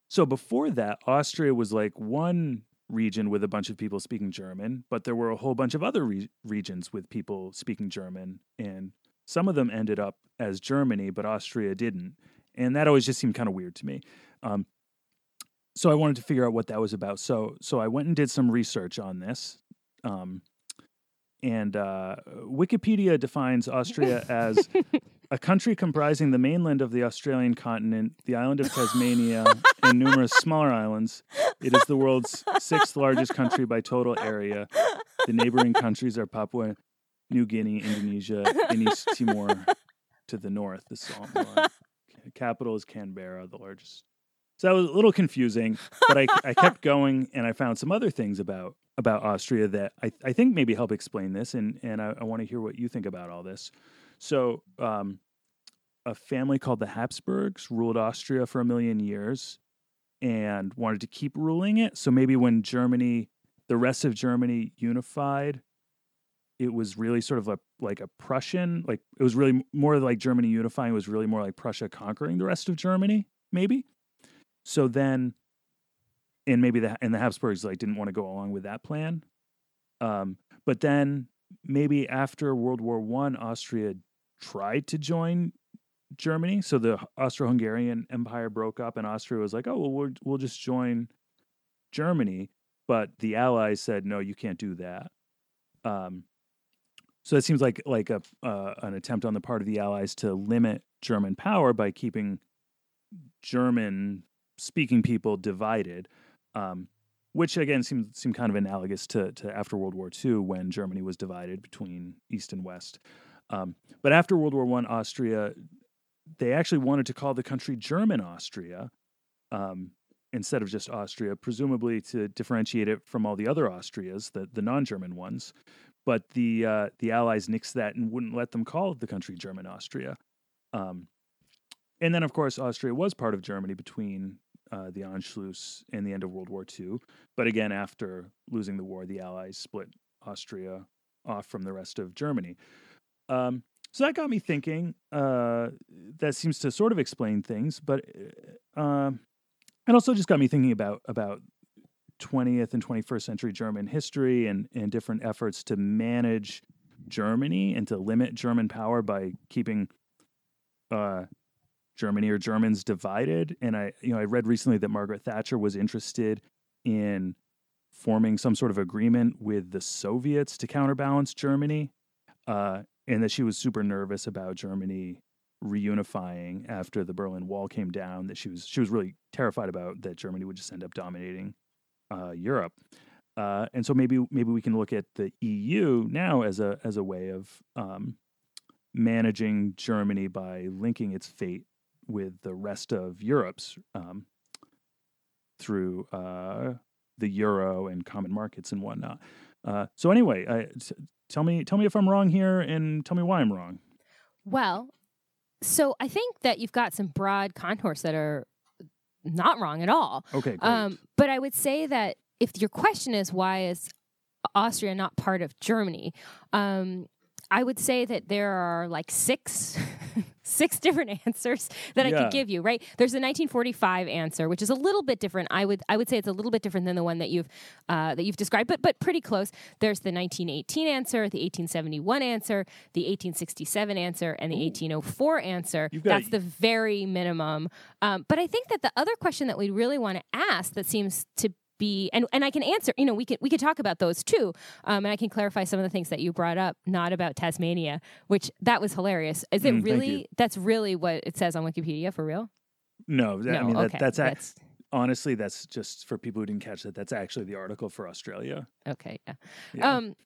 so before that, Austria was like one region with a bunch of people speaking German, but there were a whole bunch of other re- regions with people speaking German. And some of them ended up as Germany, but Austria didn't. And that always just seemed kind of weird to me. Um, So I wanted to figure out what that was about. So so I went and did some research on this. Um, and uh, Wikipedia defines Austria as a country comprising the mainland of the Australian continent, the island of Tasmania, and numerous smaller islands. It is the world's sixth largest country by total area. The neighboring countries are Papua New Guinea, Indonesia, and East Timor to the north. The Samoa. Capital is Canberra, the largest. So that was a little confusing, but I, I kept going, and I found some other things about, about Austria that I, I think maybe help explain this, and, and I, I want to hear what you think about all this. So um, a family called the Habsburgs ruled Austria for a million years and wanted to keep ruling it. So maybe when Germany, the rest of Germany unified, it was really sort of a, like a Prussian, like it was really more like Germany unifying was really more like Prussia conquering the rest of Germany, maybe? So then, and maybe the and the Habsburgs like didn't want to go along with that plan, um, but then maybe after World War One, Austria tried to join Germany. So the Austro-Hungarian Empire broke up, and Austria was like, "Oh well, we'll we'll just join Germany," but the Allies said, "No, you can't do that." Um, so it seems like like a uh, an attempt on the part of the Allies to limit German power by keeping German speaking people divided, um, which again seemed seemed kind of analogous to, to after World War Two when Germany was divided between East and West. Um, but after World War One, Austria, they actually wanted to call the country German Austria um, instead of just Austria, presumably to differentiate it from all the other Austrias, the, the non-German ones. But the uh, the Allies nixed that and wouldn't let them call the country German Austria. Um, and then, of course, Austria was part of Germany between Uh, the Anschluss and the end of World War Two. But again, after losing the war, the Allies split Austria off from the rest of Germany. Um, so that got me thinking. Uh, that seems to sort of explain things, but uh, And also just got me thinking about about twentieth and twenty-first century German history and, and different efforts to manage Germany and to limit German power by keeping uh, Germany or Germans divided. And I, you know, I read recently that Margaret Thatcher was interested in forming some sort of agreement with the Soviets to counterbalance Germany, uh, and that she was super nervous about Germany reunifying after the Berlin Wall came down, that she was she was really terrified about that Germany would just end up dominating uh, Europe. Uh, and so maybe maybe we can look at the E U now as a as a way of um, managing Germany by linking its fate with the rest of Europe's um, through uh, the euro and common markets and whatnot. Uh, so anyway, I, t- tell me tell me if I'm wrong here, and tell me why I'm wrong. Well, so I think that you've got some broad contours that are not wrong at all. Okay, great. Um, but I would say that if your question is why is Austria not part of Germany, um, I would say that there are like six six different answers that yeah. I could give you, right? There's the nineteen forty-five answer, which is a little bit different. I would I would say it's a little bit different than the one that you've uh, that you've described, but but pretty close. There's the nineteen eighteen answer, the eighteen seventy-one answer, the eighteen sixty-seven answer, and the Ooh. eighteen oh four answer. That's the very minimum. Um, but I think that the other question that we really want to ask that seems to be, and, and I can answer, you know, we could we could talk about those too. Um, and I can clarify some of the things that you brought up, not about Tasmania, which that was hilarious. Is it mm, really, that's really what it says on Wikipedia for real? No, that, no I mean, okay. that, that's, that's honestly, that's just for people who didn't catch that. That's actually the article for Australia. Okay. Yeah. yeah. Um,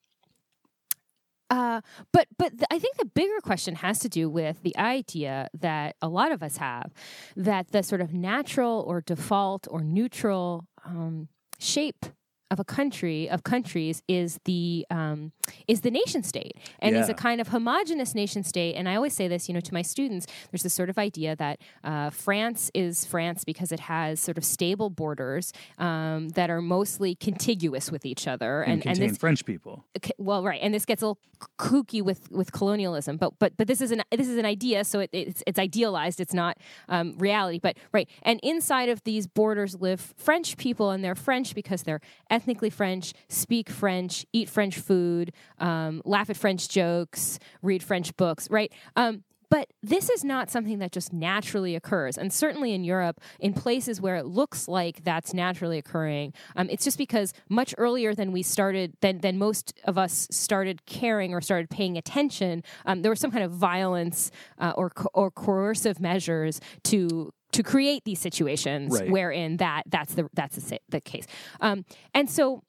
Uh, but but th- I think the bigger question has to do with the idea that a lot of us have, that the sort of natural or default or neutral um, shape of a country, of countries, is the um, is the nation state, and yeah. is a kind of homogenous nation state. And I always say this, you know, to my students. There's this sort of idea that uh, France is France because it has sort of stable borders um, that are mostly contiguous with each other, and, and contain and this, French people. Okay, well, right, and this gets a little kooky with, with colonialism, but but but this is an this is an idea, so it, it's it's idealized. It's not um, reality, but right. And inside of these borders live French people, and they're French because they're ethnically French, speak French, eat French food, um, laugh at French jokes, read French books, right? Um, but this is not something that just naturally occurs. And certainly in Europe, in places where it looks like that's naturally occurring, um, it's just because much earlier than we started, than, than most of us started caring or started paying attention, um, there was some kind of violence uh, or co- or coercive measures to... to create these situations right. wherein that that's the that's the, the case, um, and so,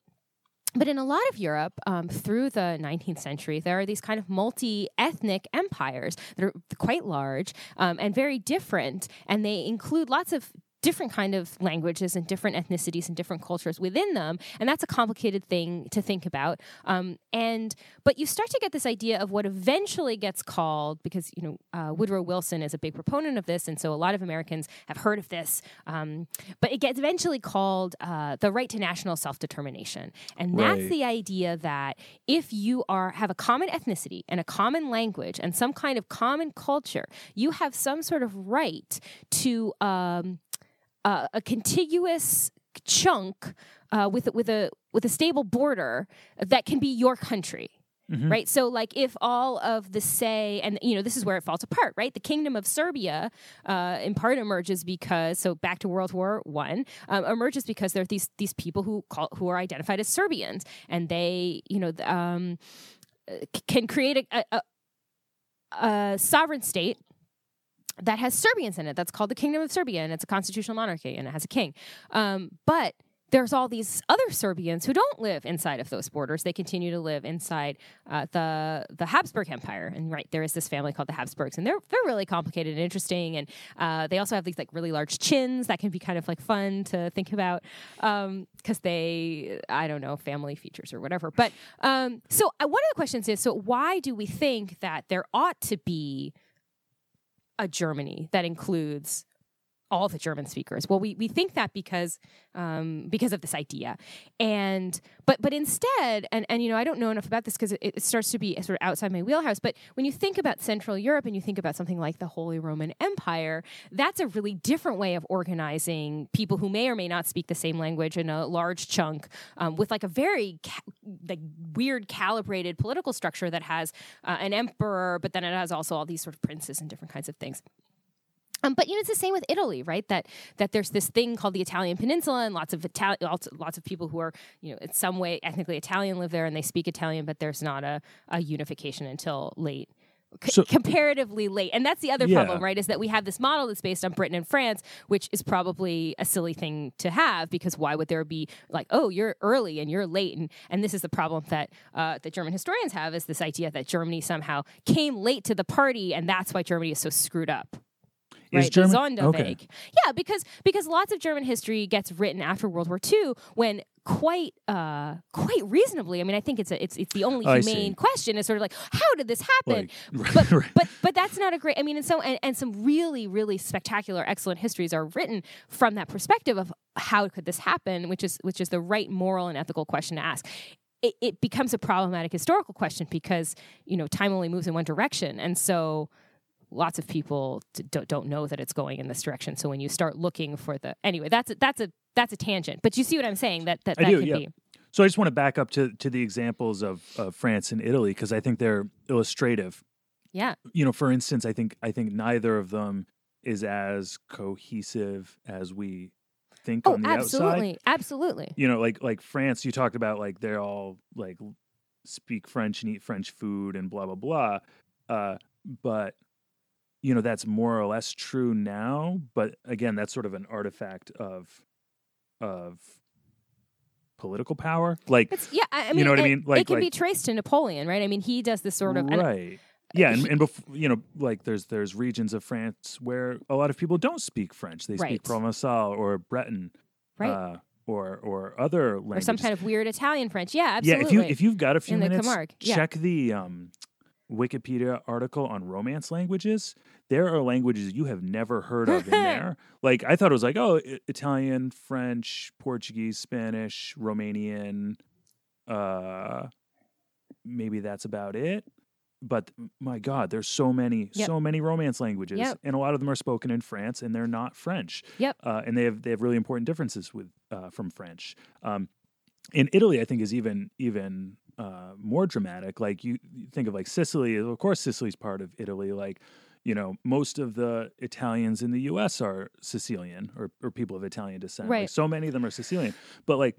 but in a lot of Europe um, through the nineteenth century, there are these kind of multi-ethnic empires that are quite large um, and very different, and they include lots of different kind of languages and different ethnicities and different cultures within them, and that's a complicated thing to think about. Um, and but you start to get this idea of what eventually gets called, because you know uh, Woodrow Wilson is a big proponent of this, and so a lot of Americans have heard of this. Um, but it gets eventually called uh, the right to national self-determination, and right. that's the idea that if you are have a common ethnicity and a common language and some kind of common culture, you have some sort of right to um, Uh, a contiguous chunk uh, with with a with a stable border that can be your country. Mm-hmm. Right. So like if all of the say and, you know, this is where it falls apart. Right. The Kingdom of Serbia uh, in part emerges because so back to World War One um, emerges because there are these these people who call who are identified as Serbians, and they, you know, um, can create a, a, a sovereign state that has Serbians in it. That's called the Kingdom of Serbia, and it's a constitutional monarchy, and it has a king. Um, but there's all these other Serbians who don't live inside of those borders. They continue to live inside uh, the the Habsburg Empire. And right, there is this family called the Habsburgs, and they're they're really complicated and interesting. And uh, they also have these like really large chins that can be kind of like fun to think about because um, they, I don't know, family features or whatever. But um, so uh, one of the questions is, so why do we think that there ought to be a Germany that includes all the German speakers. Well, we we think that because um, because of this idea, and but but instead, and and you know, I don't know enough about this because it, it starts to be sort of outside my wheelhouse. But when you think about Central Europe and you think about something like the Holy Roman Empire, that's a really different way of organizing people who may or may not speak the same language in a large chunk, um, with like a very ca- like weird calibrated political structure that has uh, an emperor, but then it has also all these sort of princes and different kinds of things. Um, but you know, it's the same with Italy, right? That that there's this thing called the Italian Peninsula, and lots of Itali- lots of people who are, you know, in some way ethnically Italian live there, and they speak Italian, but there's not a, a unification until late. C- so, comparatively late. And that's the other yeah. problem, right, is that we have this model that's based on Britain and France, which is probably a silly thing to have, because why would there be like, oh, you're early and you're late? And, and this is the problem that uh, the German historians have, is this idea that Germany somehow came late to the party, and that's why Germany is so screwed up. Right, is German? Sonderweg. Okay. Yeah, because because lots of German history gets written after World War Two, when quite uh, quite reasonably, I mean, I think it's a, it's it's the only oh, humane question is sort of like, how did this happen? Like, but, right. but but that's not a great. I mean, and so and, and some really really spectacular, excellent histories are written from that perspective of how could this happen, which is which is the right moral and ethical question to ask. It, it becomes a problematic historical question because, you know, time only moves in one direction, and so. Lots of people t- don't know that it's going in this direction. So when you start looking for the anyway, that's a, that's a that's a tangent. But you see what I'm saying? That that, that do, can yeah. be. So I just want to back up to to the examples of, of France and Italy, because I think they're illustrative. Yeah. You know, for instance, I think I think neither of them is as cohesive as we think oh, on the absolutely. outside. Absolutely, absolutely. You know, like like France, you talked about like they're all like speak French and eat French food and blah blah blah, uh, but. You know, that's more or less true now, but again, that's sort of an artifact of of political power. Like, it's, yeah, I mean, you know what it, I mean? Like, it can like, be traced to Napoleon, right? I mean, he does this sort of right. Yeah, and, and before, you know, like there's there's regions of France where a lot of people don't speak French; they right. speak Provençal or Breton, right? Uh, or or other languages, or some kind of weird Italian French. Yeah, absolutely. Yeah, if you if you've got a few In minutes, the yeah. check the. Um, Wikipedia article on Romance languages. There are languages you have never heard of in there. Like, I thought it was like, oh, I- Italian, French, Portuguese, Spanish, Romanian. Uh, maybe that's about it. But my God, there's so many, yep. so many Romance languages, yep. and a lot of them are spoken in France, and they're not French. Yep. Uh, and they have they have really important differences with uh, from French. Um, in Italy, I think is even even. Uh, more dramatic. Like you think of like Sicily, of course Sicily's part of Italy. Like, you know, most of the Italians in the U S are Sicilian or, or people of Italian descent. Right. Like, so many of them are Sicilian, but like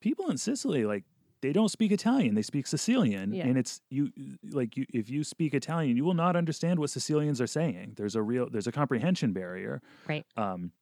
people in Sicily, like they don't speak Italian, they speak Sicilian. Yeah. And it's you like you, if you speak Italian, you will not understand what Sicilians are saying. There's a real, there's a comprehension barrier. Right. Um,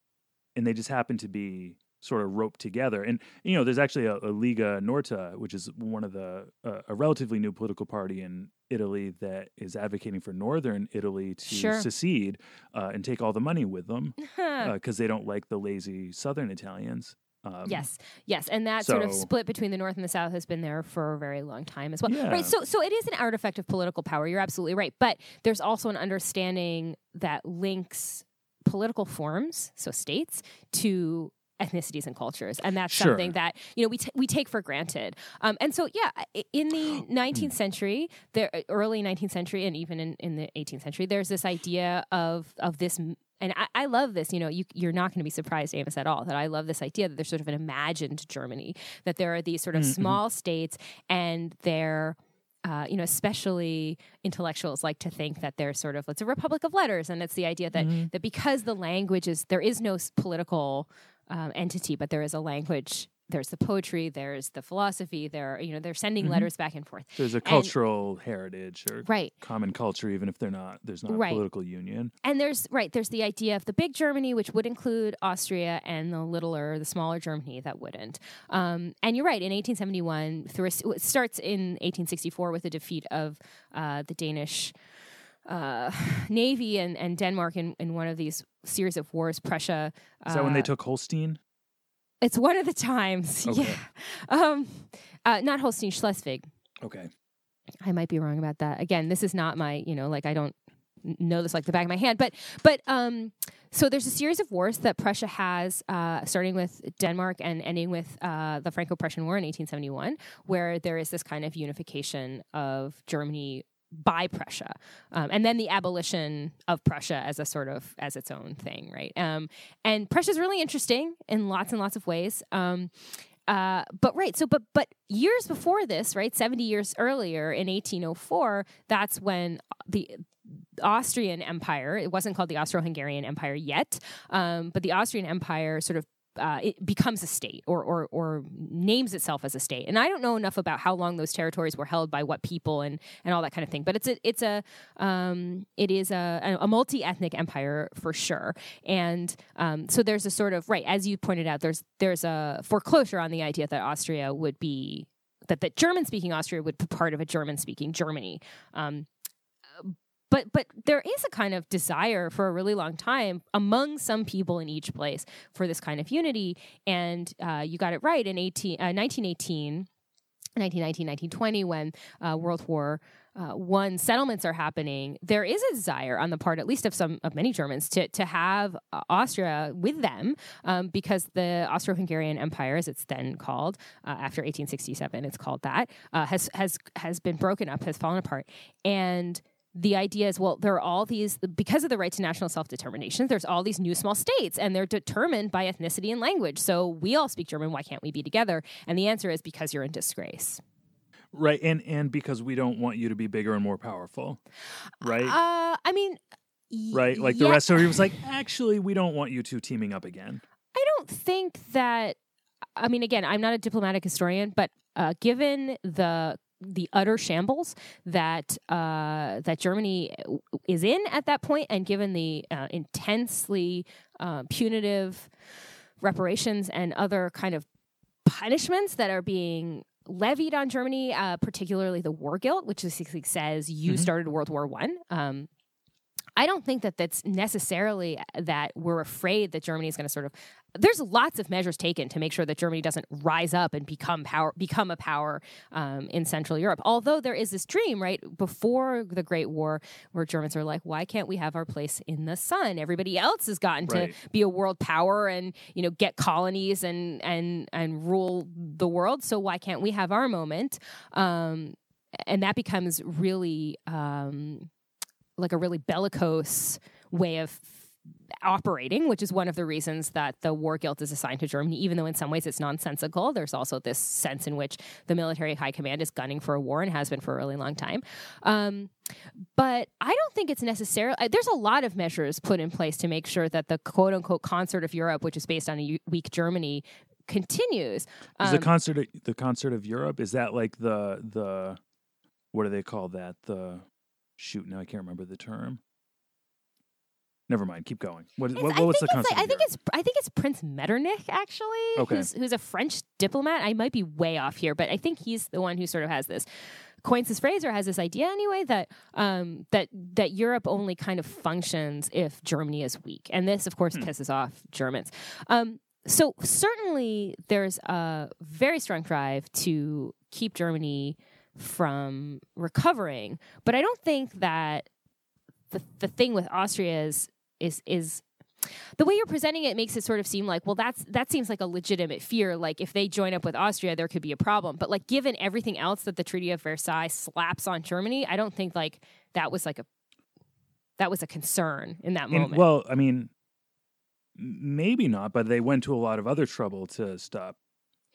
and they just happen to be sort of roped together. And, you know, there's actually a, a Lega Norta, which is one of the, uh, a relatively new political party in Italy that is advocating for Northern Italy to sure. secede uh, and take all the money with them because uh, they don't like the lazy Southern Italians. Um, yes, yes, and that so, sort of split between the North and the South has been there for a very long time as well. Yeah. Right, so so it is an artifact of political power. You're absolutely right. But there's also an understanding that links political forms, so states, to ethnicities and cultures, and that's sure. something that, you know, we t- we take for granted. Um, and so, yeah, in the nineteenth century, the early nineteenth century, and even in, in the eighteenth century, there's this idea of of this, and I, I love this. You know, you, you're not going to be surprised, Amos, at all, that I love this idea that there's sort of an imagined Germany, that there are these sort of mm-hmm. small states, and they're. Uh, you know, especially intellectuals like to think that there's sort of, it's a republic of letters, and it's the idea that mm-hmm. that because the language is, there is no political um, entity, but there is a language. There's the poetry, there's the philosophy, there, you know, they're sending mm-hmm. letters back and forth. There's a cultural and, heritage or right. common culture, even if they're not, there's not right. a political union. And there's, right, there's the idea of the big Germany, which would include Austria, and the littler, the smaller Germany that wouldn't. Um, and you're right, in eighteen seventy-one, through a, it starts in eighteen sixty-four with the defeat of uh, the Danish uh, Navy and, and Denmark in, in one of these series of wars, Prussia. Uh, Is that when they took Holstein? It's one of the times, okay. yeah. Um, uh, not Holstein, Schleswig. Okay. I might be wrong about that. Again, this is not my, you know, like I don't, know this like the back of my hand, but but um, so there's a series of wars that Prussia has, uh, starting with Denmark and ending with uh, the Franco-Prussian War in eighteen seventy-one, where there is this kind of unification of Germany by Prussia, um, and then the abolition of Prussia as a sort of as its own thing, right? Um, and Prussia is really interesting in lots and lots of ways. Um, Uh, but right, so but but years before this, right, seventy years earlier in eighteen oh four, that's when the Austrian Empire, it wasn't called the Austro-Hungarian Empire yet, um, but the Austrian Empire sort of Uh, it becomes a state or, or or names itself as a state. And I don't know enough about how long those territories were held by what people and, and all that kind of thing. But it's a, it's a um, it is a, a multi-ethnic empire for sure. And um, so there's a sort of, right, as you pointed out, there's there's a foreclosure on the idea that Austria would be, that, that German-speaking Austria would be part of a German-speaking Germany. Um, But but there is a kind of desire for a really long time among some people in each place for this kind of unity. And uh, you got it right in eighteen, uh, nineteen eighteen, nineteen nineteen, nineteen twenty, when uh, World War Uh, one settlements are happening, there is a desire on the part, at least of some of many Germans, to to have uh, Austria with them, um, because the Austro-Hungarian Empire, as it's then called, uh, after eighteen sixty-seven, it's called that, uh, has has has been broken up, has fallen apart, and the idea is, well, there are all these, because of the right to national self-determination, there's all these new small states, and they're determined by ethnicity and language. So we all speak German. Why can't we be together? And the answer is because you're in disgrace. Right. And, and because we don't want you to be bigger and more powerful. Right. Uh, I mean. Y- right. Like yeah. The rest of it was like, actually, we don't want you two teaming up again. I don't think that. I mean, again, I'm not a diplomatic historian, but uh, given the the utter shambles that uh, that Germany is in at that point, and given the uh, intensely uh, punitive reparations and other kind of punishments that are being levied on Germany, uh, particularly the war guilt, which basically says you mm-hmm. started World War One. Um, I don't think that that's necessarily that we're afraid that Germany is going to sort of. There's lots of measures taken to make sure that Germany doesn't rise up and become power, become a power um, in Central Europe. Although there is this dream, right, before the Great War, where Germans are like, "Why can't we have our place in the sun? Everybody else has gotten right. to be a world power and you know get colonies and and and rule the world. So why can't we have our moment?" Um, and that becomes really. Um, like a really bellicose way of operating, which is one of the reasons that the war guilt is assigned to Germany, even though in some ways it's nonsensical. There's also this sense in which the military high command is gunning for a war and has been for a really long time. Um, but I don't think it's necessarily, uh, there's a lot of measures put in place to make sure that the quote unquote concert of Europe, which is based on a u- weak Germany, continues. Um, is the concert, of, the concert of Europe, is that like the, the, what do they call that? The, Shoot, now I can't remember the term. Never mind. Keep going. What what, what was the concept? Like, I think it's I think it's Prince Metternich actually, okay. who's who's a French diplomat. I might be way off here, but I think he's the one who sort of has this coins this phrase or has this idea anyway that um, that that Europe only kind of functions if Germany is weak, and this of course hmm. pisses off Germans. Um, so certainly there's a very strong drive to keep Germany from recovering, but I don't think that the the thing with Austria is is is the way you're presenting it makes it sort of seem like, well, that's that seems like a legitimate fear. Like if they join up with Austria, there could be a problem. But like given everything else that the Treaty of Versailles slaps on Germany, I don't think like that was like a that was a concern in that moment. And, well, I mean, maybe not, but they went to a lot of other trouble to stop.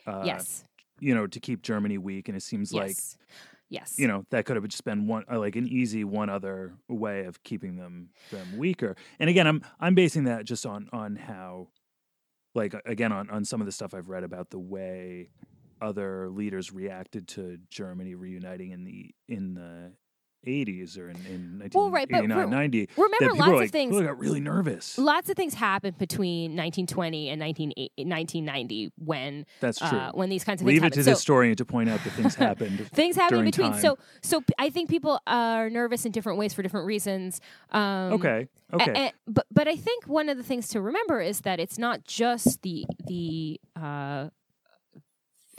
Uh, yes. You know, to keep Germany weak, and it seems yes. like, yes, you know, that could have just been one, like an easy one other way of keeping them them weaker. And again, I'm I'm basing that just on on how, like again, on on some of the stuff I've read about the way other leaders reacted to Germany reuniting in the in the eighties or in, in nineteen eighty-nine, well, right, ninety. Remember, lots of like, things. People got really nervous. Lots of things happened between nineteen twenty and nineteen ninety when that's true. Uh, when these kinds of Leave things. Leave it happened. to so, the historian to point out that things happened. Things happened between. Time. So, so I think people are nervous in different ways for different reasons. Um, okay. Okay. A, a, but but I think one of the things to remember is that it's not just the the. Uh,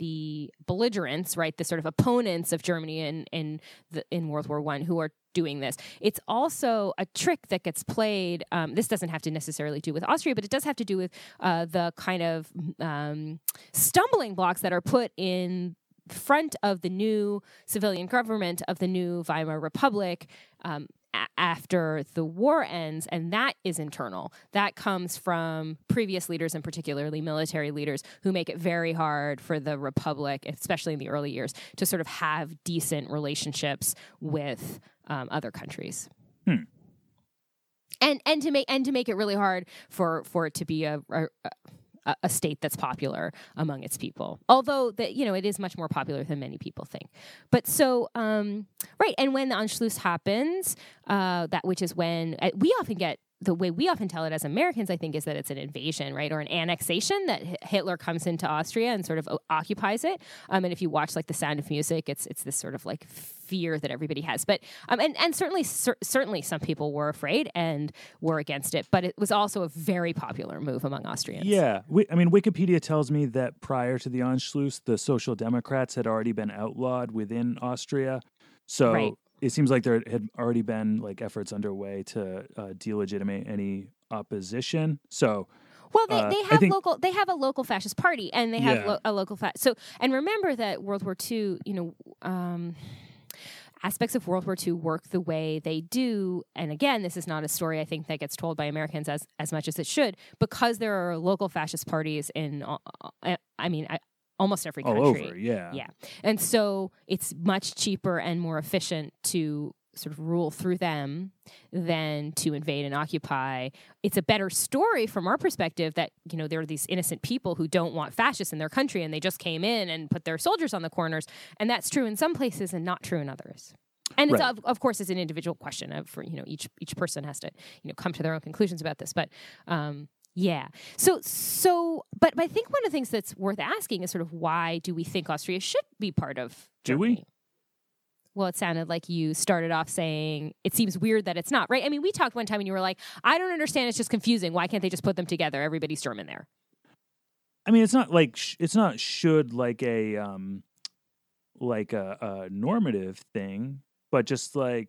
the belligerents, right, the sort of opponents of Germany in in, the, in World War One, who are doing this. It's also a trick that gets played. Um, this doesn't have to necessarily do with Austria, but it does have to do with uh, the kind of um, stumbling blocks that are put in front of the new civilian government of the new Weimar Republic um, a- after the war ends, and that is internal. That comes from previous leaders, and particularly military leaders, who make it very hard for the Republic, especially in the early years, to sort of have decent relationships with um, other countries. Hmm. And and to make and to make it really hard for, for it to be a, a, a a state that's popular among its people. Although, that, you know, it is much more popular than many people think. But so, um, right, and when the Anschluss happens, uh, that which is when, uh, we often get, the way we often tell it as Americans, I think, is that it's an invasion, right, or an annexation, that H- Hitler comes into Austria and sort of o- occupies it. Um, and if you watch, like, The Sound of Music, it's it's this sort of, like, fear that everybody has. But um, and, and certainly cer- certainly some people were afraid and were against it, but it was also a very popular move among Austrians. Yeah. We, I mean, Wikipedia tells me that prior to the Anschluss, the Social Democrats had already been outlawed within Austria. So... Right. It seems like there had already been like efforts underway to uh, delegitimate any opposition. So, well, they, uh, they have think, local, they have a local fascist party, and they have yeah. lo- a local fa- so. And remember that World War Two, you know, um, aspects of World War Two work the way they do. And again, this is not a story I think that gets told by Americans as as much as it should, because there are local fascist parties in. Uh, I mean. I, Almost every country. All over, yeah. Yeah. And so it's much cheaper and more efficient to sort of rule through them than to invade and occupy. It's a better story from our perspective that, you know, there are these innocent people who don't want fascists in their country, and they just came in and put their soldiers on the corners. And that's true in some places and not true in others. And it's, right. of, of course, it's an individual question of, for, you know, each each person has to, you know, come to their own conclusions about this. But, um Yeah. So, so, but, but I think one of the things that's worth asking is sort of why do we think Austria should be part of Germany? Do we? Well, it sounded like you started off saying it seems weird that it's not, right? I mean, we talked one time and you were like, I don't understand. It's just confusing. Why can't they just put them together? Everybody's German there. I mean, it's not like, sh- it's not should like a, um, like a, a normative thing, but just like,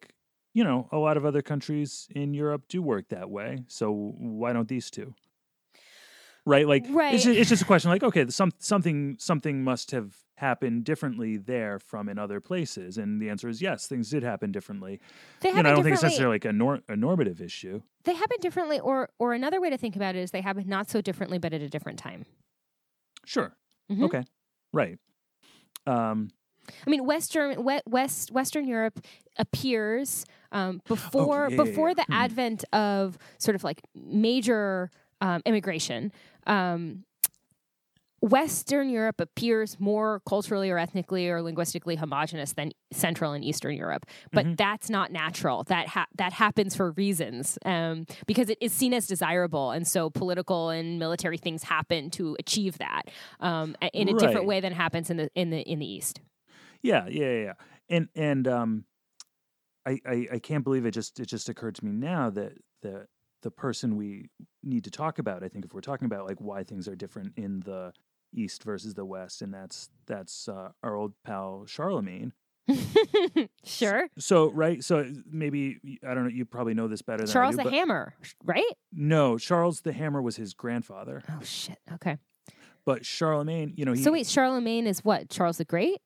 you know, a lot of other countries in Europe do work that way. So why don't these two? Right, like right. It's, just, it's just a question. Like, okay, some something something must have happened differently there from in other places, and the answer is yes, things did happen differently. They happen. You know, I don't think it's necessarily like a, nor- a normative issue. They happen differently, or or another way to think about it is they happen not so differently, but at a different time. Sure. Mm-hmm. Okay. Right. Um, I mean, West German, West Western Europe appears um, before oh, yeah, before yeah, yeah. the hmm. advent of sort of like major. Um, immigration, um, Western Europe appears more culturally or ethnically or linguistically homogenous than Central and Eastern Europe, but mm-hmm. that's not natural. That ha- that happens for reasons, um, because it is seen as desirable, and so political and military things happen to achieve that um, in a right. different way than happens in the in the in the East. Yeah, yeah, yeah, and and um, I, I I can't believe it just it just occurred to me now that that. The person we need to talk about, I think, if we're talking about like why things are different in the East versus the West, and that's that's uh, our old pal Charlemagne. Sure. So, so right, so maybe I don't know. You probably know this better than Charles I do, the Hammer, right? No, Charles the Hammer was his grandfather. Oh shit. Okay. But Charlemagne, you know. He, so wait, Charlemagne is what? Charles the Great?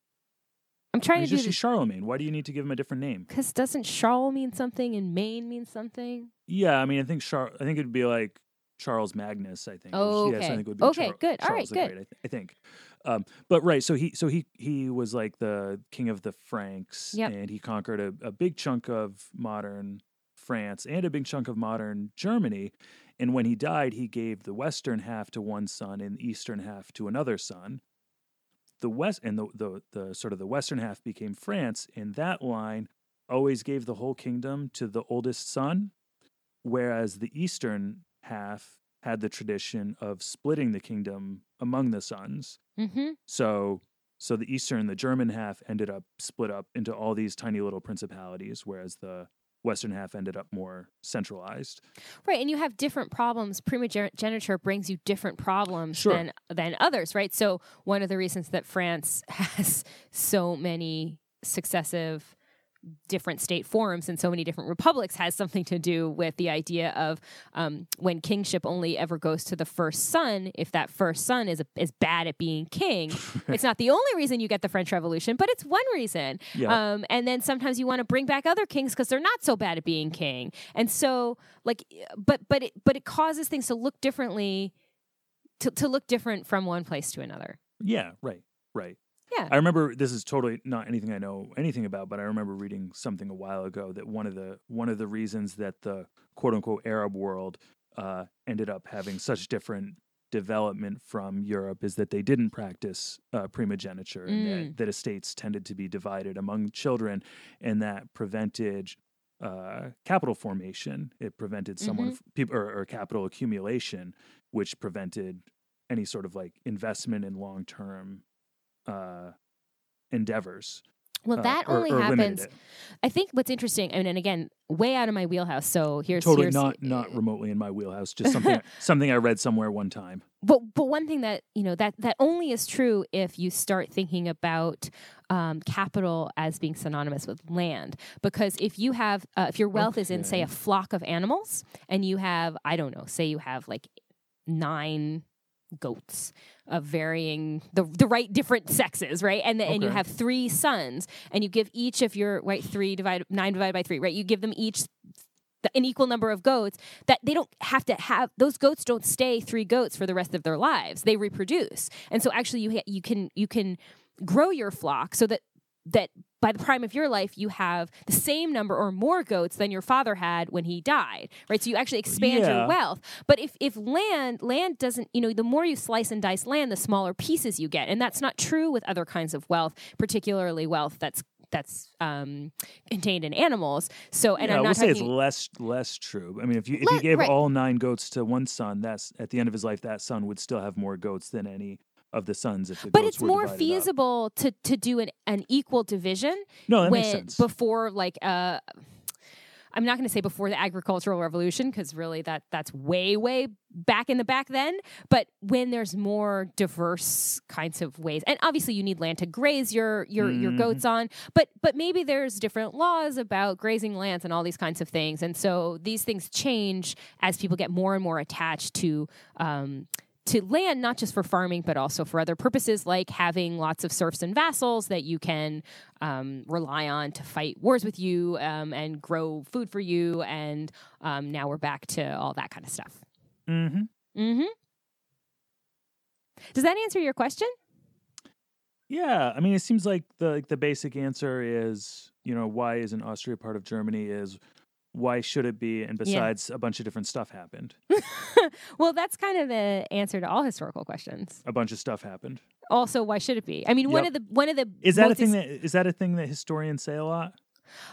I'm trying to do just Charlemagne. Why do you need to give him a different name? Because doesn't Charl mean something and Maine mean something? Yeah, I mean, I think Char- I think it'd be like Charles Magnus. I think. Oh, okay. Yes, I think it would be okay, Char- good. Charles All right, the good. Great, I, th- I think. Um, but right, so he, so he, he was like the king of the Franks, yep. and he conquered a, a big chunk of modern France and a big chunk of modern Germany. And when he died, he gave the western half to one son and the eastern half to another son. The West and the, the the sort of the western half became France, and that line always gave the whole kingdom to the oldest son, whereas the eastern half had the tradition of splitting the kingdom among the sons. Mm-hmm. So, so the eastern, the German half ended up split up into all these tiny little principalities, whereas the western half ended up more centralized. Right, and you have different problems. Primogeniture brings you different problems sure. than than others, right? So one of the reasons that France has so many successive different state forums and so many different republics has something to do with the idea of um, when kingship only ever goes to the first son, if that first son is a, is bad at being king, it's not the only reason you get the French Revolution, but it's one reason. Yep. Um, and then sometimes you want to bring back other kings because they're not so bad at being king. And so like, but, but, it, but it causes things to look differently, to, to look different from one place to another. Yeah. Right. Right. Yeah. I remember, this is totally not anything I know anything about, but I remember reading something a while ago that one of the one of the reasons that the quote unquote Arab world uh, ended up having such different development from Europe is that they didn't practice uh, primogeniture, mm. and that, that estates tended to be divided among children, and that prevented uh, capital formation. It prevented someone mm-hmm. people or, or capital accumulation, which prevented any sort of like investment in long term. Uh, endeavors. Well, that uh, or, only or happens. I think what's interesting, and, and again, way out of my wheelhouse. So here's totally here's, not not remotely in my wheelhouse. Just something I, something I read somewhere one time. But but one thing that you know that that only is true if you start thinking about um, capital as being synonymous with land. Because if you have uh, if your wealth okay. is in say a flock of animals, and you have I don't know, say you have like nine. Goats of varying the the right different sexes, right? And the, okay. and you have three sons, and you give each of your right three divided nine divided by three, right? You give them each the, an equal number of goats. That they don't have to have those goats don't stay three goats for the rest of their lives. They reproduce, and so actually you ha- you can you can grow your flock so that that. By the prime of your life, you have the same number or more goats than your father had when he died, right? So you actually expand yeah. your wealth. But if if land land doesn't, you know, the more you slice and dice land, the smaller pieces you get, and that's not true with other kinds of wealth, particularly wealth that's that's um, contained in animals. So, and yeah, I'm not I would talking... say it's less less true. I mean, if you if Let, you gave right. all nine goats to one son, that's at the end of his life, that son would still have more goats than any. Of the sons, if the but it's more feasible up. to to do an, an equal division. No, that when, makes sense. Before, like, uh, I'm not going to say before the agricultural revolution because really that that's way way back in the back then. But when there's more diverse kinds of ways, and obviously you need land to graze your your mm. your goats on. But but maybe there's different laws about grazing lands and all these kinds of things, and so these things change as people get more and more attached to. Um, to land, not just for farming, but also for other purposes, like having lots of serfs and vassals that you can um, rely on to fight wars with you um, and grow food for you. And um, now we're back to all that kind of stuff. Mm-hmm. Mm-hmm. Does that answer your question? Yeah. I mean, it seems like the, like the basic answer is, you know, why isn't Austria part of Germany is... Why should it be? And besides, yeah. a bunch of different stuff happened. Well, that's kind of the answer to all historical questions. A bunch of stuff happened. Also, why should it be? I mean, yep. one of the one of the is that a thing is- that is that a thing that historians say a lot?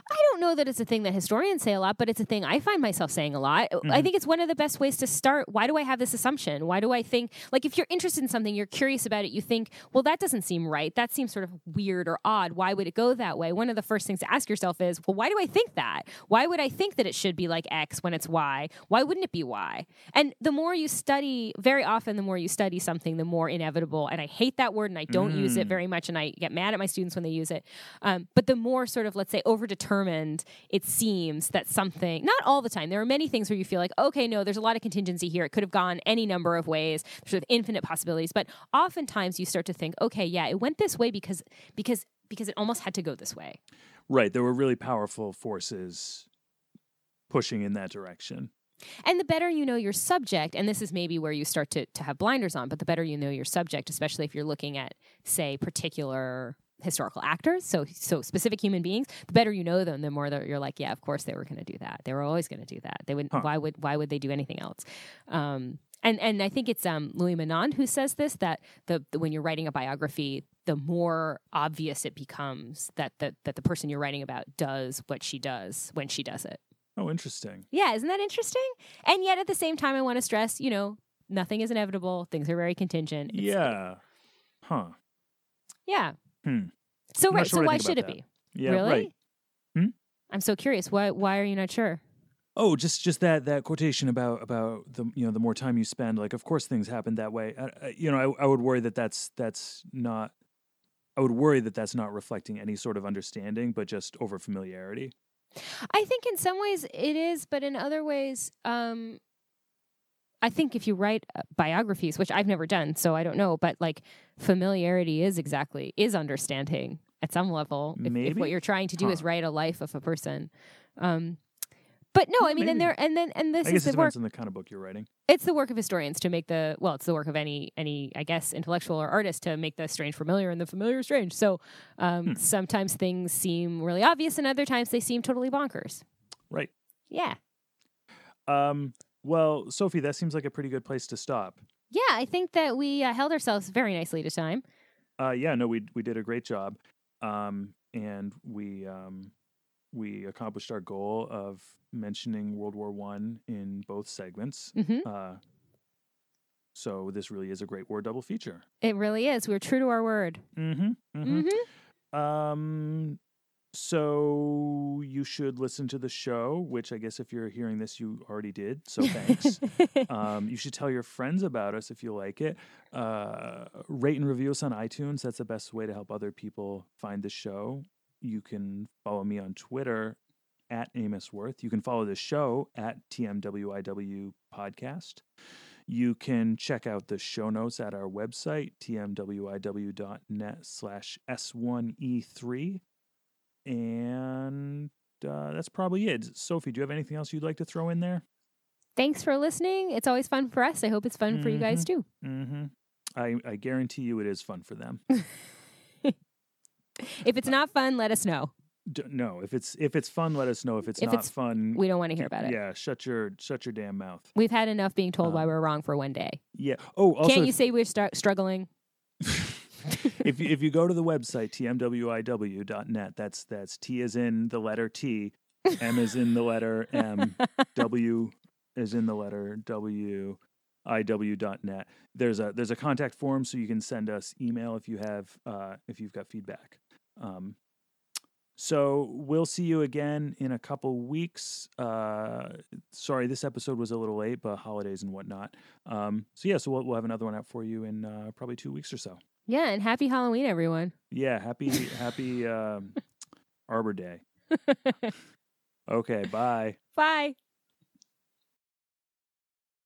I don't know that it's a thing that historians say a lot, but it's a thing I find myself saying a lot. Mm-hmm. I think it's one of the best ways to start. Why do I have this assumption? Why do I think, like, if you're interested in something, you're curious about it, you think, well, that doesn't seem right. That seems sort of weird or odd. Why would it go that way? One of the first things to ask yourself is, well, why do I think that? Why would I think that it should be like X when it's Y? Why wouldn't it be Y? And the more you study, very often the more you study something, the more inevitable. And I hate that word and I don't mm. use it very much. And I get mad at my students when they use it. Um, but the more sort of, let's say, over determined it seems that something, not all the time, there are many things where you feel like, okay, no, there's a lot of contingency here, it could have gone any number of ways, there's sort of infinite possibilities, but oftentimes you start to think, okay, yeah, it went this way because because because it almost had to go this way, right? There were really powerful forces pushing in that direction. And the better you know your subject, and this is maybe where you start to to have blinders on, but the better you know your subject, especially if you're looking at, say, particular historical actors, so so specific human beings, the better you know them, the more that you're like, yeah, of course they were going to do that. They were always going to do that. They wouldn't. Huh. Why would why would they do anything else? Um, and and I think it's um, Louis Manon who says this, that the, the when you're writing a biography, the more obvious it becomes that the that the person you're writing about does what she does when she does it. Oh, interesting. Yeah, isn't that interesting? And yet at the same time, I want to stress, you know, nothing is inevitable. Things are very contingent. It's yeah. Like, huh. Yeah. Hmm. So right, sure so why should it that. Be? Yeah, really? Right. Hmm? I'm so curious. Why why are you not sure? Oh, just just that that quotation about about the you know the more time you spend, like of course things happen that way. I, I, you know, I, I would worry that that's that's not. I would worry that that's not reflecting any sort of understanding, but just over familiarity. I think in some ways it is, but in other ways, um, I think if you write biographies, which I've never done, so I don't know, but like familiarity is exactly is understanding at some level. If, Maybe. if what you're trying to do huh. is write a life of a person. Um, But no, I mean, and there, and then, and this I guess is the work in the kind of book you're writing. It's the work of historians to make the well. It's the work of any, any, I guess, intellectual or artist to make the strange familiar and the familiar strange. So um, hmm. sometimes things seem really obvious, and other times they seem totally bonkers. Right. Yeah. Um. Well, Sophie, that seems like a pretty good place to stop. Yeah, I think that we uh, held ourselves very nicely to time. Uh. Yeah. No, we we did a great job. Um. And we um. We accomplished our goal of mentioning World War One in both segments. Mm-hmm. Uh, so this really is a great war double feature. It really is. We're true to our word. Mm-hmm. Mm-hmm. Mm-hmm. Um, so you should listen to the show, which I guess if you're hearing this, you already did. So thanks. um, you should tell your friends about us if you like it. Uh, rate and review us on iTunes. That's the best way to help other people find the show. You can follow me on Twitter at Amos Worth. You can follow the show at T M W I W Podcast. You can check out the show notes at our website, tmwiw.net slash S1E3. And uh, that's probably it. Sophie, do you have anything else you'd like to throw in there? Thanks for listening. It's always fun for us. I hope it's fun mm-hmm. for you guys too. Mm-hmm. I, I guarantee you it is fun for them. If it's not fun, let us know. D- no, if it's if it's fun, let us know. If it's if not it's, fun, we don't want to hear about it. Yeah, shut your shut your damn mouth. We've had enough being told um, why we're wrong for one day. Yeah. Oh, also, can't you if, say we're start struggling? if you, if you go to the website T M W I W dot net, that's that's T as in the letter T, M is in the letter M, W is in the letter W. I W dot net. There's a there's a contact form, so you can send us email if you have uh, if you've got feedback. Um, so we'll see you again in a couple weeks. Uh, sorry, this episode was a little late, but holidays and whatnot. Um, so yeah, so we'll we'll have another one out for you in uh, probably two weeks or so. Yeah, and happy Halloween, everyone. Yeah, happy happy um, Arbor Day. Okay, bye. Bye.